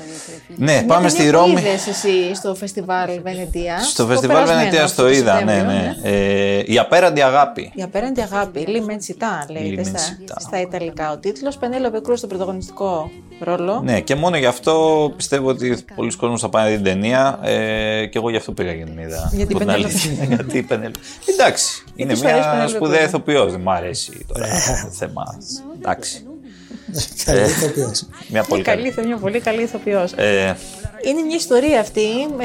Ναι, πάμε μια στη Ρώμη. Είδες εσύ στο φεστιβάλ Βενετία. Στο φεστιβάλ Βενετία το είδα, ναι, ναι. Ε, η απέραντη αγάπη. Η απέραντη αγάπη. Λιμενσιτά, λέγεται στα, στα ιταλικά ο τίτλος. Πενέλοπε Κρούς στο πρωταγωνιστικό ρόλο. Ναι, και μόνο γι' αυτό πιστεύω ότι πολλοί κόσμοι θα πάνε την ταινία. Ε, και εγώ γι' αυτό πήγα για την είδα. Γιατί Πενέλοπε. Γιατί Πενέλοπε. Εντάξει. Είναι μια σπουδαία ηθοποιός. Δεν μ' αρέσει τώρα το θέμα. Εντάξει. Καλή ηθοποιός. Μια πολύ καλή, καλή. Μια πολύ καλή ηθοποιός. Ε... Είναι μια ιστορία αυτή, με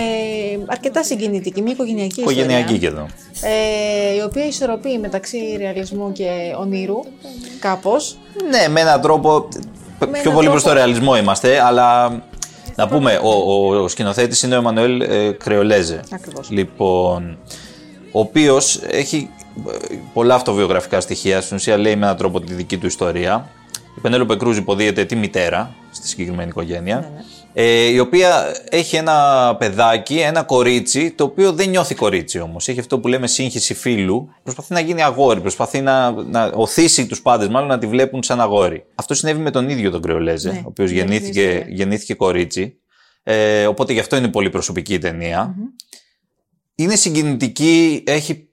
αρκετά συγκινητική, μια οικογενειακή, οικογενειακή ιστορία. Και εδώ. Ε, η οποία ισορροπεί μεταξύ ρεαλισμού και ονείρου, κάπως. Ναι, με έναν τρόπο. Με πιο έναν πολύ τρόπο... προς το ρεαλισμό είμαστε, αλλά. Να πούμε, ο, ο, ο σκηνοθέτης είναι ο Εμμανουέλ ε, Κριαλέζη. Ακριβώς. Λοιπόν, ο οποίος έχει πολλά αυτοβιογραφικά στοιχεία. Στην ουσία, λέει με έναν τρόπο τη δική του ιστορία. Η Πενέλοπε Κρούζ υποδίεται τη μητέρα στη συγκεκριμένη οικογένεια, ναι, ναι. Ε, η οποία έχει ένα παιδάκι, ένα κορίτσι, το οποίο δεν νιώθει κορίτσι όμως. Έχει αυτό που λέμε σύγχυση φύλου. Προσπαθεί να γίνει αγόρι, προσπαθεί να, να οθήσει τους πάντες μάλλον να τη βλέπουν σαν αγόρι. Αυτό συνέβη με τον ίδιο τον Κριαλέζη, ναι, ο οποίος γεννήθηκε, γεννήθηκε κορίτσι. Ε, οπότε γι' αυτό είναι πολύ προσωπική η ταινία. Mm-hmm. Είναι συγκινητική, έχει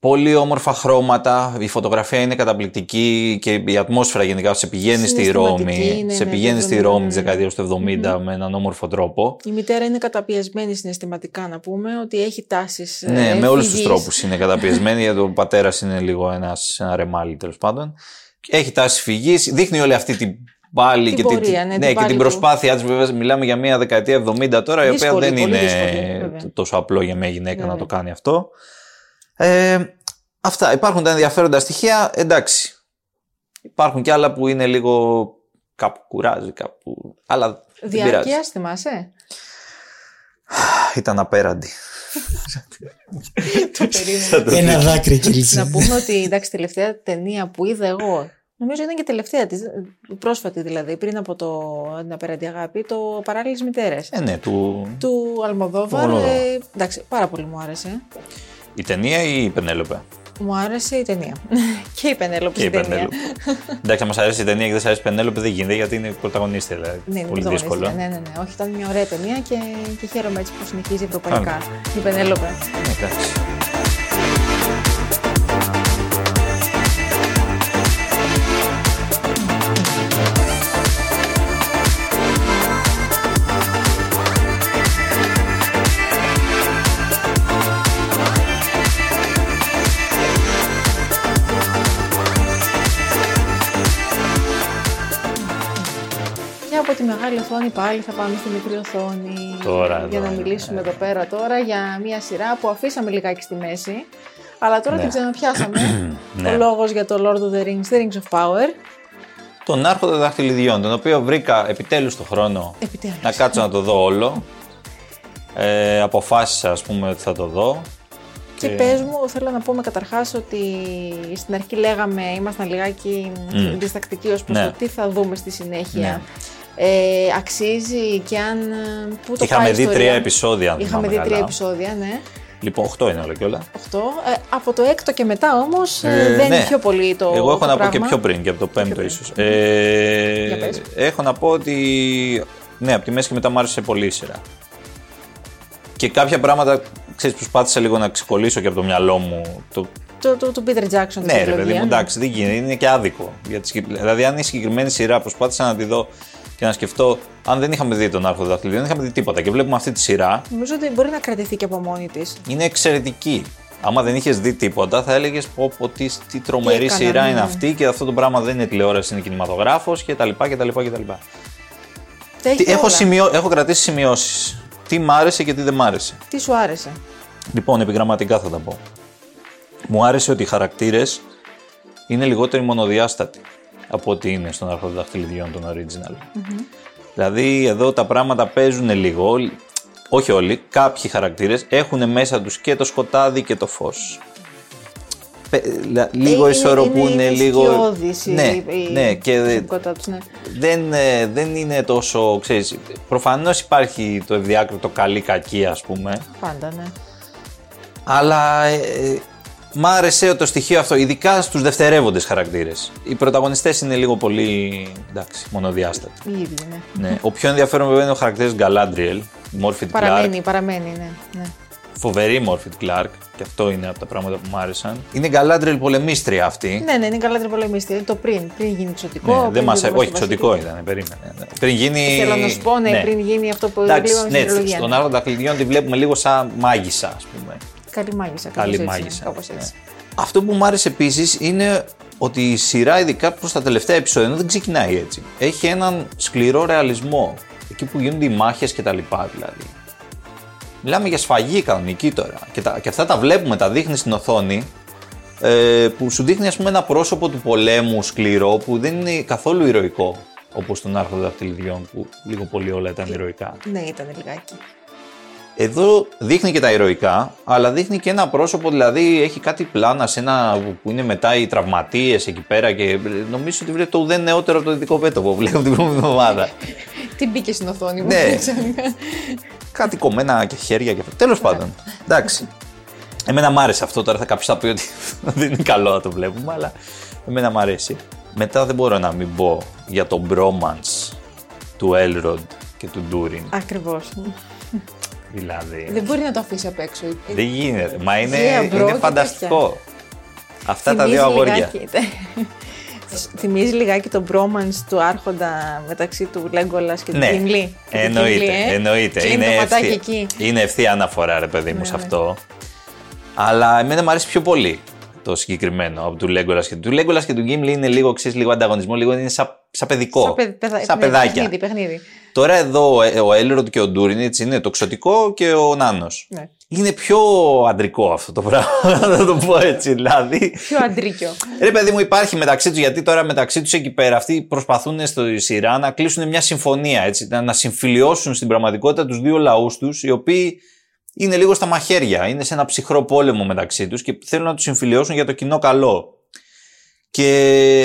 πολύ όμορφα χρώματα, η φωτογραφία είναι καταπληκτική και η ατμόσφαιρα γενικά σε πηγαίνει στη Ρώμη, ναι, σε ναι, πηγαίνει ναι, στη Ρώμη της δεκαετίας του εβδομήντα mm. με έναν όμορφο τρόπο. Η μητέρα είναι καταπιεσμένη συναισθηματικά, να πούμε, ότι έχει τάσεις. Ναι, ε, με όλους τους τρόπους είναι καταπιεσμένη, γιατί ο πατέρας είναι λίγο ένας, ένα ρεμάλι τέλος πάντων. Έχει τάσεις φυγής, δείχνει όλη αυτή την... Πάλι την και, πορεία, ναι, ναι, την, και την προσπάθεια της, βέβαια, μιλάμε για μια δεκαετία εβδομήντα τώρα, δύσκολη, η οποία δεν είναι δύσκολη, τόσο απλό για μια γυναίκα να το κάνει αυτό. Ε, αυτά. Υπάρχουν τα ενδιαφέροντα στοιχεία, εντάξει. Υπάρχουν και άλλα που είναι λίγο κάπου κουράζει, κάπου. Αλλά διαρκείας θυμάσαι. Ήταν απέραντη. Το περίμενα. Ένα δάκρυ κύλησε. Να πούμε ότι εντάξει, τελευταία ταινία που είδα εγώ. Νομίζω ήταν και τελευταία της, πρόσφατη δηλαδή, πριν από την απέραντη αγάπη, το Παράλληλες Μητέρες. Ε, ναι, του. Του Αλμοδόβαρ. Ε, εντάξει, πάρα πολύ μου άρεσε. Η ταινία ή η Πενέλοπε? Μου άρεσε η ταινία. Και η Πενέλοπε. Και η ταινία. Εντάξει, αν μας αρέσει η ταινία και δεν σας αρέσει η Πενέλοπε, δεν γίνεται γιατί είναι πρωταγωνίστρια. Δηλαδή. Ναι, είναι πολύ δύσκολο. Ναι, ναι, ναι. Όχι, ήταν μια ωραία ταινία και, και χαίρομαι έτσι που συνεχίζει ευρωπαϊκά. Η Πενέλοπε. Εντάξει. Τη μεγάλη οθόνη πάλι θα πάμε στη μικρή οθόνη τώρα, για εδώ, να μιλήσουμε εδώ, εδώ πέρα τώρα για μια σειρά που αφήσαμε λιγάκι στη μέση αλλά τώρα ναι. την ξαναπιάσαμε. Ο λόγος για το Lord of the Rings, The Rings of Power. Τον Άρχοντα των Δαχτυλιδιών, τον οποίο βρήκα επιτέλους το χρόνο επιτέλους. να κάτσω να το δω όλο. Ε, αποφάσισα ας πούμε ότι θα το δω. Και, και πες μου, θέλω να πούμε καταρχάς ότι στην αρχή λέγαμε, ήμασταν λιγάκι mm. διστακτικοί ως προς ναι. το τι θα δούμε στη συνέχεια. Ναι. Ε, αξίζει και αν. Πού το είχαμε πάει δει ιστορία. τρία επεισόδια. Είχαμε δει καλά. τρία επεισόδια, ναι. Λοιπόν, οχτώ είναι όλα και όλα. οκτώ Ε, από το έκτο και μετά όμως ε, δεν ναι. είναι πιο πολύ το. Εγώ έχω το να πράγμα. πω και πιο πριν, και από το πέμπτο ίσως. Ε, ε, έχω να πω ότι. Ναι, από τη μέση και μετά μου άρεσε πολύ η σειρά. Και κάποια πράγματα, ξέρεις, προσπάθησα λίγο να ξεκολλήσω και από το μυαλό μου. Το... Του Peter Jackson. Ναι, ρε παιδί μου, εντάξει, δεν γίνεται, είναι και άδικο. Γιατί, δηλαδή, αν είναι συγκεκριμένη σειρά, προσπάθησα να τη δω. Και να σκεφτώ, αν δεν είχαμε δει τον Άρχοντα των Δαχτυλιδιών, δεν είχαμε δει τίποτα. Και βλέπουμε αυτή τη σειρά. Νομίζω ότι μπορεί να κρατηθεί και από μόνη της. Είναι εξαιρετική. Άμα δεν είχες δει τίποτα, θα έλεγες πω, πω τι, τι τρομερή έκανα, σειρά ναι. είναι αυτή και αυτό το πράγμα δεν είναι τηλεόραση, είναι κινηματογράφος κτλ. Έχω, σημειώ... Έχω κρατήσει σημειώσεις. Τι μ' άρεσε και τι δεν μ' άρεσε. Τι σου άρεσε. Λοιπόν, επιγραμματικά θα τα πω. Μου άρεσε ότι οι χαρακτήρες είναι λιγότερο μονοδιάστατοι. από ότι είναι στον Άρχοντα Δαχτυλιδιών των original. Mm-hmm. Δηλαδή εδώ τα πράγματα παίζουν λίγο, όχι όλοι, κάποιοι χαρακτήρες έχουν μέσα τους και το σκοτάδι και το φως. Λίγο ισορροπούν, λίγο. Ναι, η... ναι, και τους, ναι. Δεν, δεν είναι τόσο. Ξέρεις, προφανώς υπάρχει το ευδιάκριτο καλή-κακή, ας πούμε. Πάντα, ναι. Αλλά ε, ε, μ' άρεσε το στοιχείο αυτό, ειδικά στους δευτερεύοντες χαρακτήρες. Οι πρωταγωνιστές είναι λίγο πολύ. Εντάξει, μονοδιάστατοι. Οι ίδιοι, ναι. Ναι. Ο πιο ενδιαφέρον βέβαια είναι ο χαρακτήρας Γκαλάντριελ, Μόρφιτ Κλάρκ. Παραμένει, παραμένει, ναι. ναι. Φοβερή Μόρφιτ Κλάρκ, και αυτό είναι από τα πράγματα που μου άρεσαν. Είναι Γκαλάντριελ πολεμίστρια αυτή. Ναι, ναι, είναι Γκαλάντριελ πολεμίστρια. Είναι το πριν, πριν γίνει ξωτικό. Ναι, δεν μας... Όχι, ξωτικό ήταν, περίμενε. Πριν γίνει. Θέλω να σου πω, ναι, ναι. πριν γίνει αυτό που λέγαμε στην τριλογία. Στον Άρχοντα Δαχτυλιδιών τη βλέπουμε λίγο σαν μάγισσα, ας πούμε. Καλή μάγισσα, καλή έτσι, μάγισσα. Κάπως έτσι. Ναι. Αυτό που μου άρεσε επίσης είναι ότι η σειρά, ειδικά προς τα τελευταία επεισόδια, δεν ξεκινάει έτσι. Έχει έναν σκληρό ρεαλισμό. Εκεί που γίνονται οι μάχες κτλ. Δηλαδή. Μιλάμε για σφαγή κανονική τώρα και, τα, και αυτά τα βλέπουμε, τα δείχνει στην οθόνη ε, που σου δείχνει ας πούμε ένα πρόσωπο του πολέμου σκληρό που δεν είναι καθόλου ηρωικό όπως τον Άρχοντα Δαχτυλιδιών που λίγο πολύ όλα ήταν ηρωικά. Ναι, ήταν λιγάκι. Εδώ δείχνει και τα ηρωικά, αλλά δείχνει και ένα πρόσωπο, δηλαδή έχει κάτι πλάνα σε ένα που είναι μετά οι τραυματίες εκεί πέρα και νομίζω ότι βλέπω το ουδέν νεότερο από το δυτικό πέτωπο που βλέπω την προηγούμενη εβδομάδα. Τι μπήκε στην οθόνη μου, ναι. Κάτι κομμένα και χέρια και αυτό. Τέλος πάντων, εντάξει. Εμένα μ' άρεσε αυτό, τώρα θα κάποιος θα πει ότι δεν είναι καλό να το βλέπουμε, αλλά εμένα μ' αρέσει. Μετά δεν μπορώ να μην πω για το bromance του Έλροντ και του Ντούριν. Ακριβώς. Δηλαδή... Δεν μπορεί να το αφήσει απ' έξω. Δεν γίνεται. Μα είναι, yeah, bro, είναι φανταστικό. Αυτά θυμίζει τα δύο αγόρια. Θυμίζει λιγάκι το bromance του Άρχοντα μεταξύ του Λέγκολας και του Γκίμλι. Ναι, εννοείται. εννοείται. Είναι, ευθύ, είναι ευθεία αναφορά, ρε παιδί μου, ναι, σε αυτό. Ναι. Αλλά εμένα μου αρέσει πιο πολύ το συγκεκριμένο από του Λέγκολας και του Γκίμλι. Του Λέγκολας και του Γκίμλι είναι λίγο, ξέρεις, λίγο ανταγωνισμό, λίγο είναι σαν σα παιδικό. Σαν, παιδ, παιδ, σαν παιδάκια. Παιχνίδι, παιχνίδι. Τώρα εδώ ο Έλροντ και ο Ντούριν είναι το ξωτικό και ο νάνος. Ναι. Είναι πιο αντρικό αυτό το πράγμα, να το πω έτσι δηλαδή. Πιο αντρίκιο. Ρε παιδί μου, υπάρχει μεταξύ τους, γιατί τώρα μεταξύ τους εκεί πέρα αυτοί προσπαθούν στη σειρά να κλείσουν μια συμφωνία, έτσι, να συμφιλιώσουν στην πραγματικότητα τους δύο λαούς τους, οι οποίοι είναι λίγο στα μαχαίρια, είναι σε ένα ψυχρό πόλεμο μεταξύ τους και θέλουν να τους συμφιλιώσουν για το κοινό καλό. Και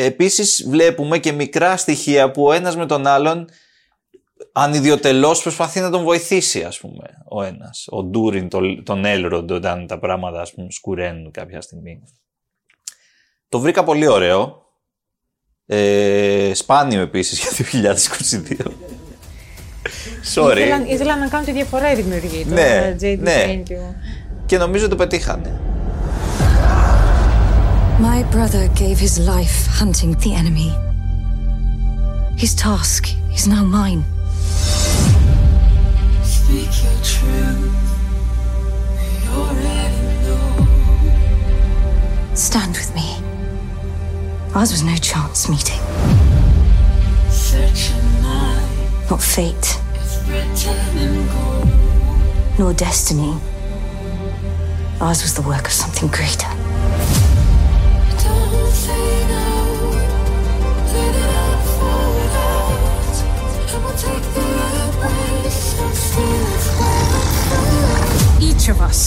επίσης βλέπουμε και μικρά στοιχεία που ο ένας με τον άλλον ανιδιοτελώς προσπαθεί να τον βοηθήσει, ας πούμε, ο ένας. Ο Ντούριν, τον Έλροντ, όταν τα πράγματα, ας πούμε, σκουραίνουν κάποια στιγμή. Το βρήκα πολύ ωραίο. Ε, σπάνιο επίσης για δύο χιλιάδες είκοσι δύο. Sorry. Ήθελαν, ήθελαν να κάνουν τη διαφορά οι δημιουργοί. Ναι, ναι. Και νομίζω το πετύχανε. My brother gave his life hunting the enemy. His task is now mine. Speak your truth. You already know. Stand with me. Ours was no chance meeting. Search your mind. Not fate. It's written in gold. Nor destiny. Ours was the work of something greater. Each of us,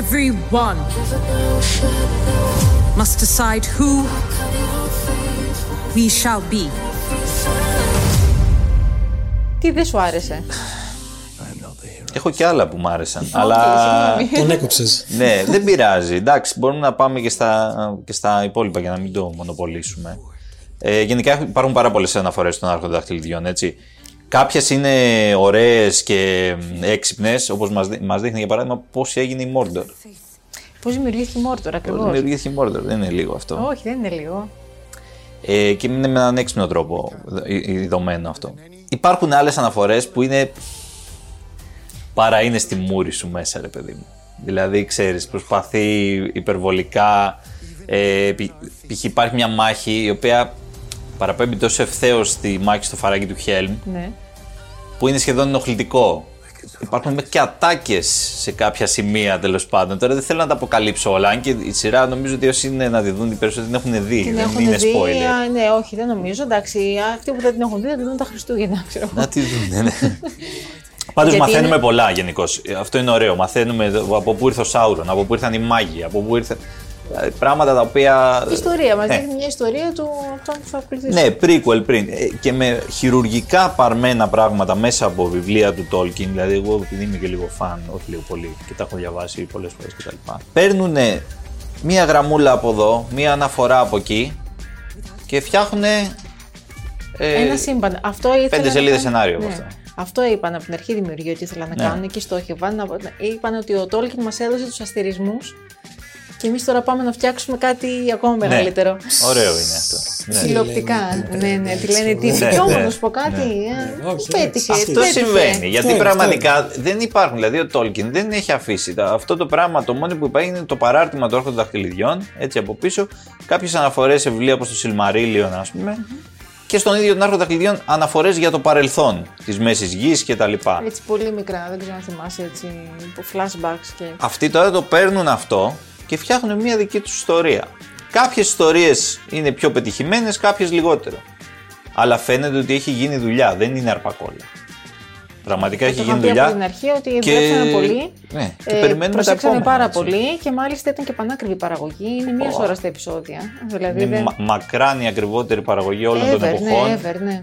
everyone, must decide who we shall be. Τι δεν σου άρεσε? Έχω και άλλα που μ' άρεσαν, αλλά... Τον έκοψες. Ναι, δεν πειράζει. Εντάξει, μπορούμε να πάμε και στα, και στα υπόλοιπα για να μην το μονοπολίσουμε. Ε, γενικά υπάρχουν πάρα πολλές αναφορές στον Άρχοντα Δαχτυλιδιών, έτσι. Κάποιες είναι ωραίες και έξυπνες, όπως μας, μας δείχνει για παράδειγμα πώς έγινε η Μόρντορ. Πώς δημιουργήθηκε η Μόρντορ, ακριβώς. Πώς δημιουργήθηκε η Μόρντορ, δεν είναι λίγο αυτό. Όχι, δεν είναι λίγο. Ε, και είναι με έναν έξυπνο τρόπο δεδομένο αυτό. Υπάρχουν άλλες αναφορές που είναι... Παρά είναι στη μούρη σου μέσα, ρε παιδί μου. Δηλαδή, ξέρεις, προσπαθεί υπερβολικά. Ε, π.χ. υπάρχει μια μάχη η οποία παραπέμπει τόσο ευθέως στη μάχη στο φαράγγι του Χέλμ, ναι, που είναι σχεδόν ενοχλητικό. Υπάρχουν και ατάκες σε κάποια σημεία τέλος πάντων. Τώρα δεν θέλω να τα αποκαλύψω όλα. Αν και η σειρά νομίζω ότι όσοι είναι να τη δουν οι περισσότεροι την έχουν δει. Την δεν έχουν είναι δει, spoiler. Ναι, όχι, δεν νομίζω. Εντάξει, αυτοί που δεν την έχουν δει να τη δουν τα Χριστούγεννα. Ξέρω. Να τη δουν, ναι, ναι. Πάντως μαθαίνουμε είναι... πολλά γενικώς. Αυτό είναι ωραίο. Μαθαίνουμε από πού ήρθε ο Σάουρον, από πού ήρθαν οι μάγοι, από πού ήρθε. Πράγματα τα οποία. Η ιστορία μας, ναι. Δείχνει μια ιστορία του αυτών που θα ακολουθήσουν. Ναι, prequel πριν. Και με χειρουργικά παρμένα πράγματα μέσα από βιβλία του Τόλκιν. Δηλαδή, εγώ επειδή είμαι και λίγο φαν, όχι λίγο πολύ, και τα έχω διαβάσει πολλές φορές κτλ. Παίρνουν μια γραμμούλα από εδώ, μια αναφορά από εκεί και φτιάχνουν. Ε, Ένα σύμπαν. Αυτό ήθελα. Πέντε σελίδες σενάριο από αυτό. Αυτό είπαν από την αρχή δημιουργία ότι ήθελαν να, ναι, κάνουν και στόχευαν. Είπαν ότι ο Τόλκιν μας έδωσε τους αστερισμούς. Και εμείς τώρα πάμε να φτιάξουμε κάτι ακόμα μεγαλύτερο. Ναι. Ωραίο είναι αυτό. Συλλοπτικά. Ναι, ναι, τη λένε τι. Όμω να σου πω κάτι. Πέτυχε. Αυτό συμβαίνει. Γιατί πραγματικά δεν υπάρχουν. Δηλαδή ο Τόλκιν δεν έχει αφήσει. Αυτό το πράγμα το μόνο που υπάρχει είναι το παράρτημα του Άρχοντα των Δαχτυλιδιών. Έτσι από πίσω. Κάποιες αναφορές σε βιβλία όπως το Σιλμαρίλιον, ας πούμε. Και στον ίδιο τον Άρχοντα των Δαχτυλιδιών αναφορές για το παρελθόν της Μέσης Γης κτλ. Έτσι πολύ μικρά. Δεν ξέρω αν θυμάσαι έτσι. Flashbacks. Αυτοί τώρα το παίρνουν αυτό. Και φτιάχνουν μια δική τους ιστορία. Κάποιες ιστορίες είναι πιο πετυχημένες, κάποιες λιγότερο. Αλλά φαίνεται ότι έχει γίνει δουλειά, δεν είναι αρπακόλα. Πραγματικά έχει γίνει δουλειά. Από την αρχή ότι και... δουλέψανε πολύ. Ναι, και ε, περιμένουμε προσέξανε τα πάρα έτσι. Πολύ και μάλιστα ήταν και πανάκριβη παραγωγή. Είναι μία oh. ώρα στα επεισόδια. Δηλαδή είναι δεν... μακράνη ακριβότερη παραγωγή όλων ever, των εποχών. Ναι, ever, ναι.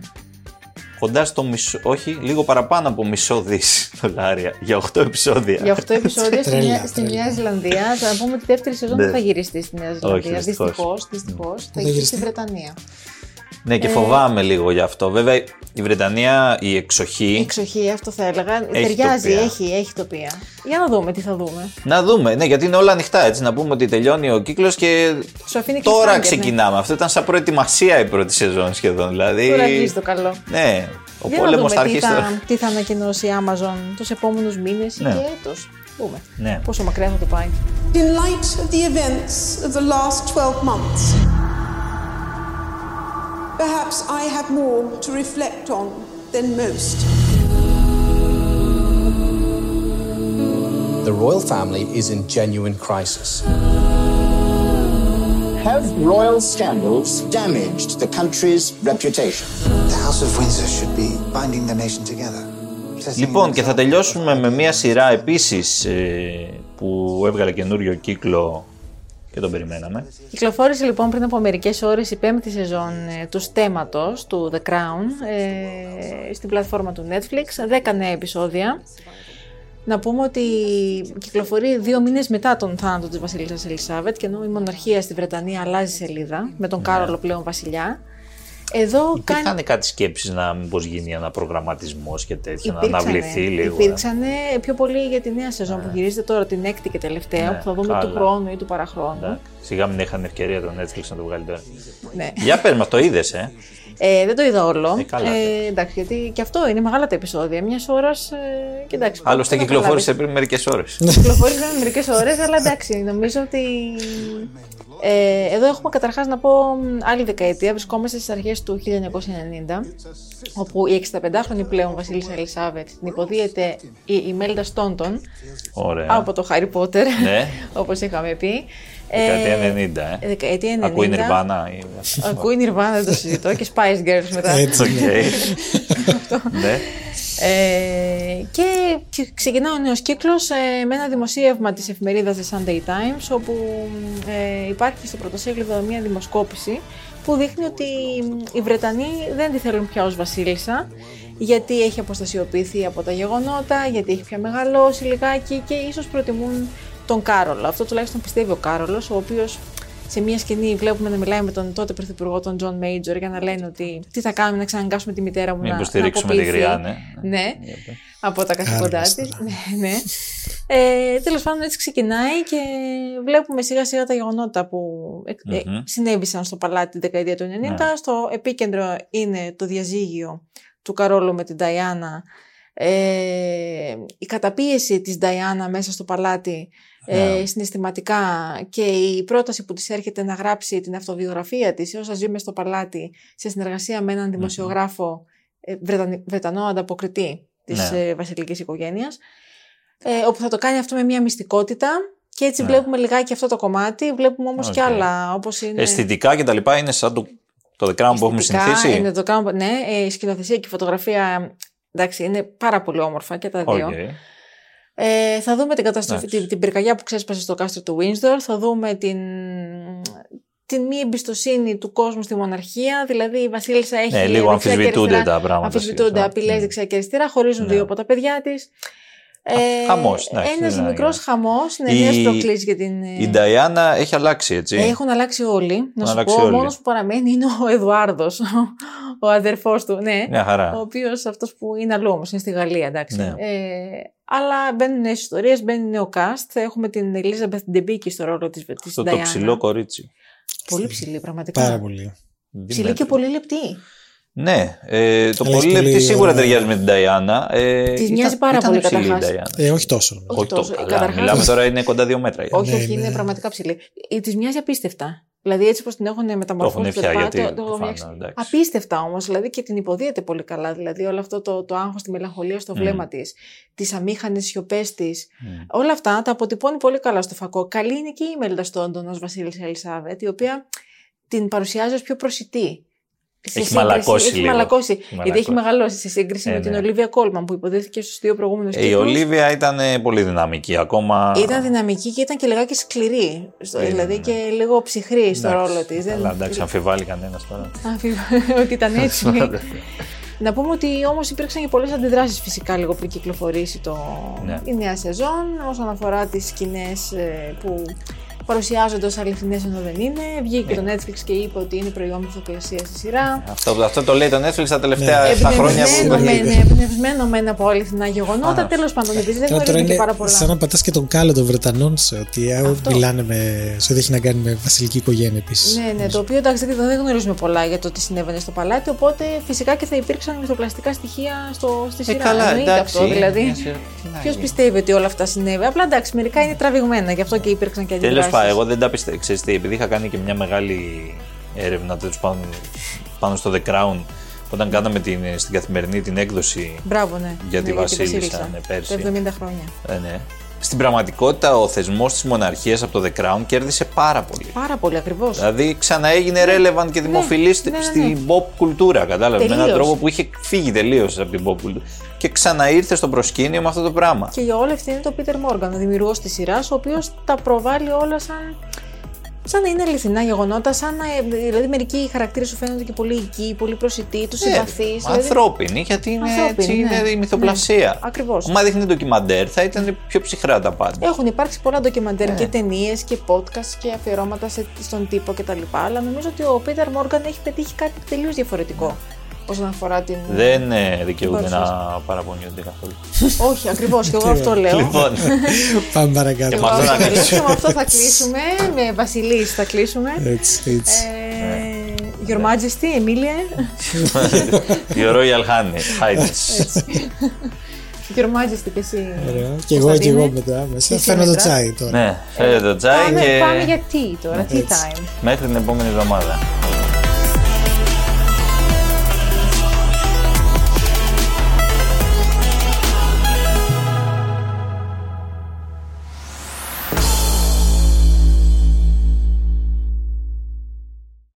Κοντά στο μισό, όχι, λίγο παραπάνω από μισό δις δολάρια για οκτώ επεισόδια. Για οκτώ επεισόδια στη, Νέα, στη Νέα Ζηλανδία. Θα πούμε ότι τη δεύτερη σεζόν δεν θα γυριστεί στη Νέα Ζηλανδία. Δυστυχώς, δυστυχώς. Θα γυριστεί στη Βρετανία. Ναι, και φοβάμαι λίγο γι' αυτό. Βέβαια, η Βρετανία, η εξοχή. Η εξοχή, αυτό θα έλεγα. Ταιριάζει, έχει, έχει τοπία. Για να δούμε τι θα δούμε. Να δούμε, ναι, γιατί είναι όλα ανοιχτά. Έτσι, να πούμε ότι τελειώνει ο κύκλος και. Τώρα ξεκινάμε. Αυτό ήταν σαν προετοιμασία η πρώτη σεζόν σχεδόν. Δηλαδή. Τώρα αρχίζει το καλό. Ναι, ο πόλεμος θα αρχίσει τώρα. Τι θα ανακοινώσει η Amazon τους επόμενους μήνες ή και έτος. Δούμε. Πόσο μακριά θα το πάει. In light of the events of the last twelve months. Perhaps I have more to reflect on than most. The royal family is in genuine crisis. Have royal scandals damaged the country's reputation? The House of Windsor should be binding the nation together. Λοιπόν, και θα τελειώσουμε με μια σειρά επίσης που έβγαλε καινούριο κύκλο. Και τον περιμέναμε. Κυκλοφόρησε λοιπόν πριν από μερικές ώρες η πέμπτη σεζόν ε, του στέματος του The Crown ε, στην πλατφόρμα του Netflix. δέκα νέα επεισόδια. Να πούμε ότι κυκλοφορεί δύο μήνες μετά τον θάνατο της βασίλισσας Ελισάβετ και ενώ η μοναρχία στη Βρετανία αλλάζει σελίδα με τον ναι. Κάρολο πλέον βασιλιά. Εδώ υπήρχαν καν... κάτι σκέψεις να μήπως γίνει ένα προγραμματισμός και τέτοια, υπήρξανε, να αναβληθεί λίγο. Υπήρξανε ε. πιο πολύ για τη νέα σεζόν ε. που γυρίζεται τώρα την έκτη και τελευταία, ε. που θα δούμε του χρόνου ή του παραχρόνου. Ε. Σιγά μην είχαν ευκαιρία το Netflix να το βγάλει τώρα. Ναι. Για πες μας, το είδες, ε? ε? Δεν το είδα όλο. Ε, καλά, ε, εντάξει, γιατί και αυτό είναι μεγάλα τα επεισόδια, μιας ώρας ε, και εντάξει. Άλλωστε κυκλοφόρησε πριν μερικές ώρες. Κυκλοφόρησε πριν μερικές ώρες, αλλά εντάξει, νομίζω ότι... Εδώ έχουμε καταρχάς να πω άλλη δεκαετία, βρισκόμαστε στις αρχές του χίλια εννιακόσια ενενήντα, όπου η εξήντα πεντάχρονη πλέον βασίλισσα Ελισάβετ την υποδίεται η Ιμέλντα Στόντον. Ωραία. Από το Χάρι Πότερ, ναι. όπως είχαμε πει. Δεκαετία ενενήντα, ε. Δεκαετία ενενήντα. Ακούει Νιρβάνα. Ακούει Νιρβάνα, δεν το συζητώ, και Spice Girls μετά. Έτσι, οκ. Ναι. Ε, και ξεκινά ο νέος κύκλος ε, με ένα δημοσίευμα της εφημερίδας The Sunday Times, όπου ε, υπάρχει στο πρωτοσέλιδο μια δημοσκόπηση που δείχνει ότι οι Βρετανοί δεν τη θέλουν πια ως βασίλισσα, γιατί έχει αποστασιοποιηθεί από τα γεγονότα, γιατί έχει πια μεγαλώσει λιγάκι και ίσως προτιμούν τον Κάρολο. Αυτό τουλάχιστον πιστεύει ο Κάρολος, ο οποίος σε μια σκηνή βλέπουμε να μιλάει με τον τότε πρωθυπουργό, τον Τζον Μέιτζορ, για να λένε ότι τι θα κάνουμε, να ξαναγκάσουμε τη μητέρα μου, μην να υποστηρίξουμε τη γριά, ναι. Ναι, yeah. από τα καθήκοντά της. Ναι, ναι. Ε, τέλος πάντων, έτσι ξεκινάει και βλέπουμε σιγά σιγά τα γεγονότα που mm-hmm. ε, συνέβησαν στο παλάτι την δεκαετία του ενενήντα. Yeah. Στο επίκεντρο είναι το διαζύγιο του Καρόλου με την Νταϊάννα. Ε, η καταπίεση της Νταϊάννα μέσα στο παλάτι yeah. ε, συναισθηματικά και η πρόταση που της έρχεται να γράψει την αυτοβιογραφία της όσα ζούμε στο παλάτι σε συνεργασία με έναν δημοσιογράφο ε, Βρεταν, Βρετανό ανταποκριτή της ναι. βασιλικής οικογένειας, ε, όπου θα το κάνει αυτό με μια μυστικότητα και έτσι ναι. βλέπουμε λιγάκι αυτό το κομμάτι, βλέπουμε όμως okay. και άλλα, όπως είναι... Αισθητικά και τα λοιπά είναι σαν το, το The Crown που έχουμε συνηθίσει. Είναι το Crown, ναι, η σκηνοθεσία και η φωτογραφία, εντάξει, είναι πάρα πολύ όμορφα και τα δύο. Okay. Ε, θα δούμε την, καταστροφή, την, την πυρκαγιά που ξέσπασε στο κάστρο του Windsor, θα δούμε την... την μη εμπιστοσύνη του κόσμου στη μοναρχία, δηλαδή η βασίλισσα έχει... Ναι, λίγο αμφισβητούνται τα πράγματα. Αμφισβητούνται, απειλές δεξιά και αριστερά, χωρίζουν ναι. δύο από τα παιδιά της. Α, ε, χαμός, ναι, ένας ναι, μικρός ναι. χαμός, είναι νέες προκλήσεις για την... Η Νταϊάννα έχει αλλάξει, έτσι. Έχουν αλλάξει όλοι. Να σου πω, ο μόνος που παραμένει είναι ο Εδουάρδος, ο αδερφός του, ναι. Μια χαρά. Ο οποίος αυτός που είναι αλλού όμως, είναι στη Γαλλία, εντάξει. Ναι. Ε, αλλά μπαίνουν νέες ιστορίες, μπαίνει νέο cast. Έχουμε την Ελίζαμπεθ Ντεμπίκη στο ρόλο της Νταϊάννα. Το ψηλό κορίτσι. Πολύ ψηλή, πραγματικά. Πάρα πολύ. Ψηλή και πολύ λεπτή. Ναι. Ε, το πολύ λεπτή σίγουρα ταιριάζει με την Νταϊάννα. Ε, Τη μοιάζει πάρα πολύ καταρχάς. Ε, όχι τόσο. Όχι τόσο. Καλά, καταρχάς... Μιλάμε τώρα, είναι κοντά δύο μέτρα. Όχι, ναι, όχι, είναι ναι. πραγματικά ψηλή. Τη μοιάζει απίστευτα. Δηλαδή έτσι πως την έχουν μεταμορφώσει. Το έχουν πια, το έχουν απίστευτα όμως. Δηλαδή και την υποδίεται πολύ καλά. Δηλαδή όλο αυτό το, το άγχος, τη μελαγχολία στο βλέμμα της, τις αμήχανες σιωπές της, όλα αυτά τα αποτυπώνει πολύ καλά στο φακό. Καλή είναι και η Μέλντα Στόντον ως βασίλισσα Ελισάβετ, η οποία την παρουσιάζει ως πιο προσιτή. Έχει σύγκριση, μαλακώσει έχει λίγο. Μαλακώσει, μαλακώσει. Γιατί έχει μεγαλώσει σε σύγκριση ε, με ναι. την Ολίβια Κόλμαν που υποδίθηκε στους δύο προηγούμενους κύκλους. Η Ολίβια ήταν πολύ δυναμική ακόμα. Ήταν δυναμική και ήταν και λιγάκι σκληρή. Στο, ε, δηλαδή ναι. και λίγο ψυχρή εντάξει, στο ρόλο της. Αλλά εντάξει, αμφιβάλλει κανένας τώρα. Αμφιβάλλει ότι ήταν έτσι. Να πούμε ότι όμως υπήρξαν και πολλές αντιδράσεις φυσικά λίγο πριν κυκλοφορήσει το... ναι. η νέα σεζόν όσον αφορά τις σκηνές που. Παρουσιάζονται ως αληθινές ενώ δεν είναι. Βγήκε yeah. το Netflix και είπε ότι είναι προϊόν φωτοκλασία στη σειρά. Αυτό, αυτό το λέει το Netflix τα τελευταία yeah. χρόνια που είναι. Εμπνευσμένο με ένα από αληθινά γεγονότα. Ah. Τέλος πάντων, επειδή δεν γνωρίζουμε και πάρα πολλά. Σαν να πατάς και τον κάλο των Βρετανών σε ό,τι μιλάνε με. Σε ό,τι έχει να κάνει με βασιλική οικογένεια επίσης. Ναι, ναι, το οποίο εντάξει δεν γνωρίζουμε πολλά για το τι συνέβαινε στο παλάτι. Οπότε φυσικά και θα υπήρξαν μυθοπλαστικά στοιχεία στη σειρά. Ε, καλά, εντάξει. Αυτό, δηλαδή. Ποιο πιστεύει ότι όλα αυτά συνέβη. Απλά εντάξει, μερικά είναι τραβηγμένα, γι' αυτό και υπήρξαν και αντιδράσεις. Εγώ δεν τα πιστεύω. Ξέρεις τι, επειδή είχα κάνει και μια μεγάλη έρευνα πάνω, πάνω στο The Crown, όταν κάναμε την, στην καθημερινή την έκδοση Μπράβο, ναι. για τη ναι, Βασίλισσα ναι, πέρσι. Τα εβδομήντα χρόνια. Ε, ναι. Στην πραγματικότητα, ο θεσμός της μοναρχίας από το The Crown κέρδισε πάρα πολύ. Πάρα πολύ, ακριβώς. Δηλαδή, ξαναέγινε ναι. relevant και δημοφιλής ναι, ναι, ναι, ναι. στην pop κουλτούρα. Κατάλαβε. Με έναν τρόπο που είχε φύγει τελείως από την pop κουλτούρα. Και ξαναήρθε στο προσκήνιο με αυτό το πράγμα. Και για όλη αυτή είναι το Peter Morgan, ο δημιουργός της σειράς, ο οποίος τα προβάλλει όλα σαν. Σαν να είναι αληθινά γεγονότα, σαν να. Δηλαδή, μερικοί χαρακτήρες σου φαίνονται και πολύ οικοί, πολύ προσιτοί, τους συμπαθείς. Ε, ανθρώπινοι, γιατί είναι, έτσι, ναι. είναι η μυθοπλασία. Ναι, ακριβώς. Μα δείχνει ντοκιμαντέρ, θα ήταν πιο ψυχρά τα πάντα. Έχουν υπάρξει πολλά ντοκιμαντέρ ναι. και ταινίες και podcast και αφιερώματα σε, στον τύπο κτλ. Αλλά νομίζω ότι ο Πίτερ Μόργαν έχει πετύχει κάτι τελείως διαφορετικό. Ναι. Όσον αφορά την. Δεν ναι, δικαιούνται να παραπονιούνται καθόλου. Όχι, ακριβώς, και εγώ αυτό λέω. Λοιπόν, πάμε παρακάτω. Και με αυτό θα κλείσουμε. Με βασιλείς θα κλείσουμε. Έτσι, έτσι. Your Majesty, Emilia. Your Royal Highness. Your Majesty και εσύ. Και εγώ και εγώ μετά. Φέρνω το τσάι τώρα. Ναι, φέρνω το τσάι. Πάμε για tea τώρα, tea time. Μέχρι την επόμενη εβδομάδα.